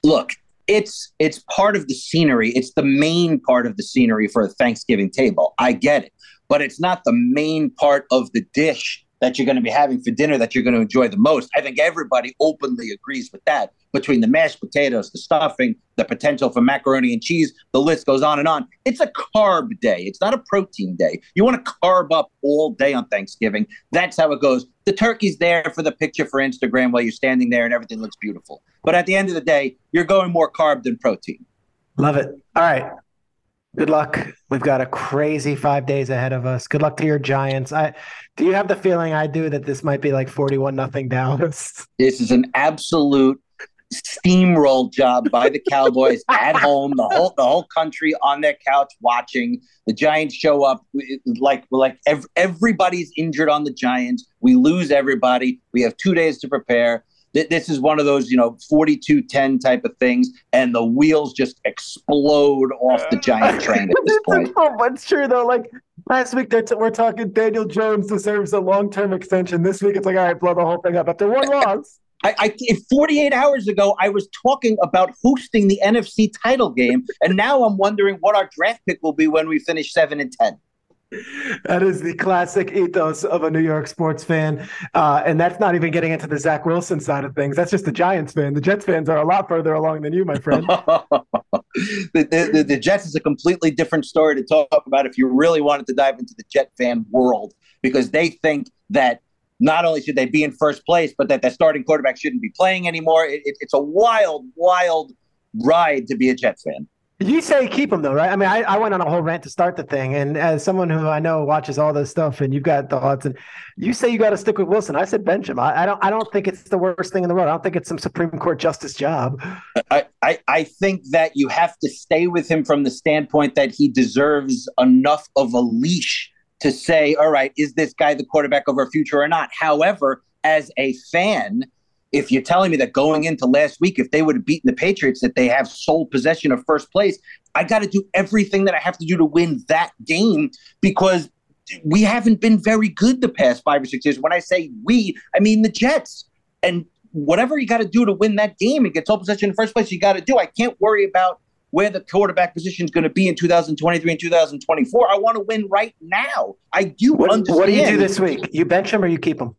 Look. It's part of the scenery. It's the main part of the scenery for a Thanksgiving table. I get it. But it's not the main part of the dish that you're going to be having for dinner that you're going to enjoy the most. I think everybody openly agrees with that. Between the mashed potatoes, the stuffing, the potential for macaroni and cheese, the list goes on and on. It's a carb day. It's not a protein day. You want to carb up all day on Thanksgiving. That's how it goes. The turkey's there for the picture for Instagram while you're standing there and everything looks beautiful. But at the end of the day, you're going more carb than protein. Love it. All right. Good luck. We've got a crazy 5 days ahead of us. Good luck to your Giants. Do you have the feeling I do that this might be like 41-0 Dallas? This is an absolute steamroll job by the Cowboys at home. The whole country on their couch watching. The Giants show up like everybody's injured on the Giants. We lose everybody. We have 2 days to prepare. This is one of those, 42-10 type of things, and the wheels just explode off the Giant train at this point. Oh, that's true, though. Like, last week, we're talking Daniel Jones deserves a long-term extension. This week, it's like, all right, blow the whole thing up after one loss. 48 hours ago, I was talking about hosting the NFC title game, and now I'm wondering what our draft pick will be when we finish 7-10. That is the classic ethos of a New York sports fan. And that's not even getting into the Zach Wilson side of things. That's just the Giants fan. The Jets fans are a lot further along than you, my friend. The Jets is a completely different story to talk about if you really wanted to dive into the Jet fan world, because they think that not only should they be in first place, but that their starting quarterback shouldn't be playing anymore. It's a wild, wild ride to be a Jet fan. You say keep them, though, right? I mean, I went on a whole rant to start the thing. And as someone who I know watches all this stuff and you've got thoughts, and you say you got to stick with Wilson. I said bench him. I don't think it's the worst thing in the world. I don't think it's some Supreme Court justice job. I think that you have to stay with him from the standpoint that he deserves enough of a leash to say, all right, is this guy the quarterback of our future or not? However, as a fan, if you're telling me that going into last week, if they would have beaten the Patriots, that they have sole possession of first place, I got to do everything that I have to do to win that game, because we haven't been very good the past 5 or 6 years. When I say we, I mean the Jets. And whatever you got to do to win that game and get sole possession in the first place, you got to do. I can't worry about where the quarterback position is going to be in 2023 and 2024. I want to win right now. I do understand. What do you do this week? You bench him or you keep him?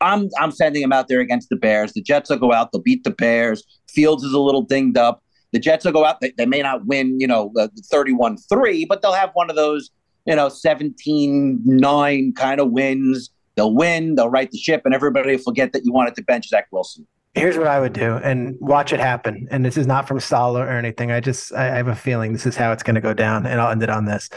I'm sending him out there against the Bears. The Jets will go out. They'll beat the Bears. Fields is a little dinged up. The Jets will go out. They may not win, 31-3, but they'll have one of those, 17-9 kind of wins. They'll win. They'll right the ship, and everybody will forget that you wanted to bench Zach Wilson. Here's what I would do, and watch it happen. And this is not from Saleh or anything. I have a feeling this is how it's going to go down, and I'll end it on this.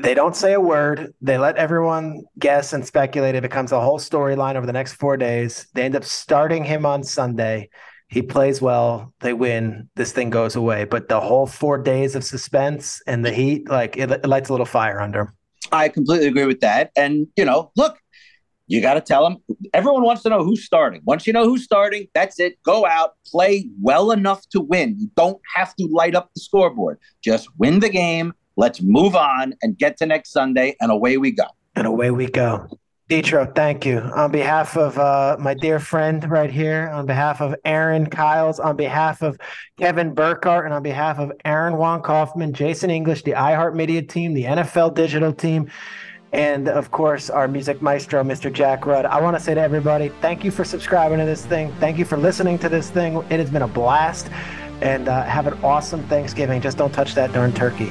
They don't say a word. They let everyone guess and speculate. It becomes a whole storyline over the next 4 days. They end up starting him on Sunday. He plays well. They win. This thing goes away. But the whole 4 days of suspense and the heat, it lights a little fire under him. I completely agree with that. And, look, you got to tell them. Everyone wants to know who's starting. Once you know who's starting, that's it. Go out, play well enough to win. You don't have to light up the scoreboard. Just win the game. Let's move on and get to next Sunday, and away we go. And away we go. Ditro, thank you. On behalf of my dear friend right here, on behalf of Aaron Kyles, on behalf of Kevin Burkhardt, and on behalf of Aaron Wong Kaufman, Jason English, the iHeartMedia team, the NFL Digital team, and, of course, our music maestro, Mr. Jack Rudd. I want to say to everybody, thank you for subscribing to this thing. Thank you for listening to this thing. It has been a blast. And have an awesome Thanksgiving. Just don't touch that darn turkey.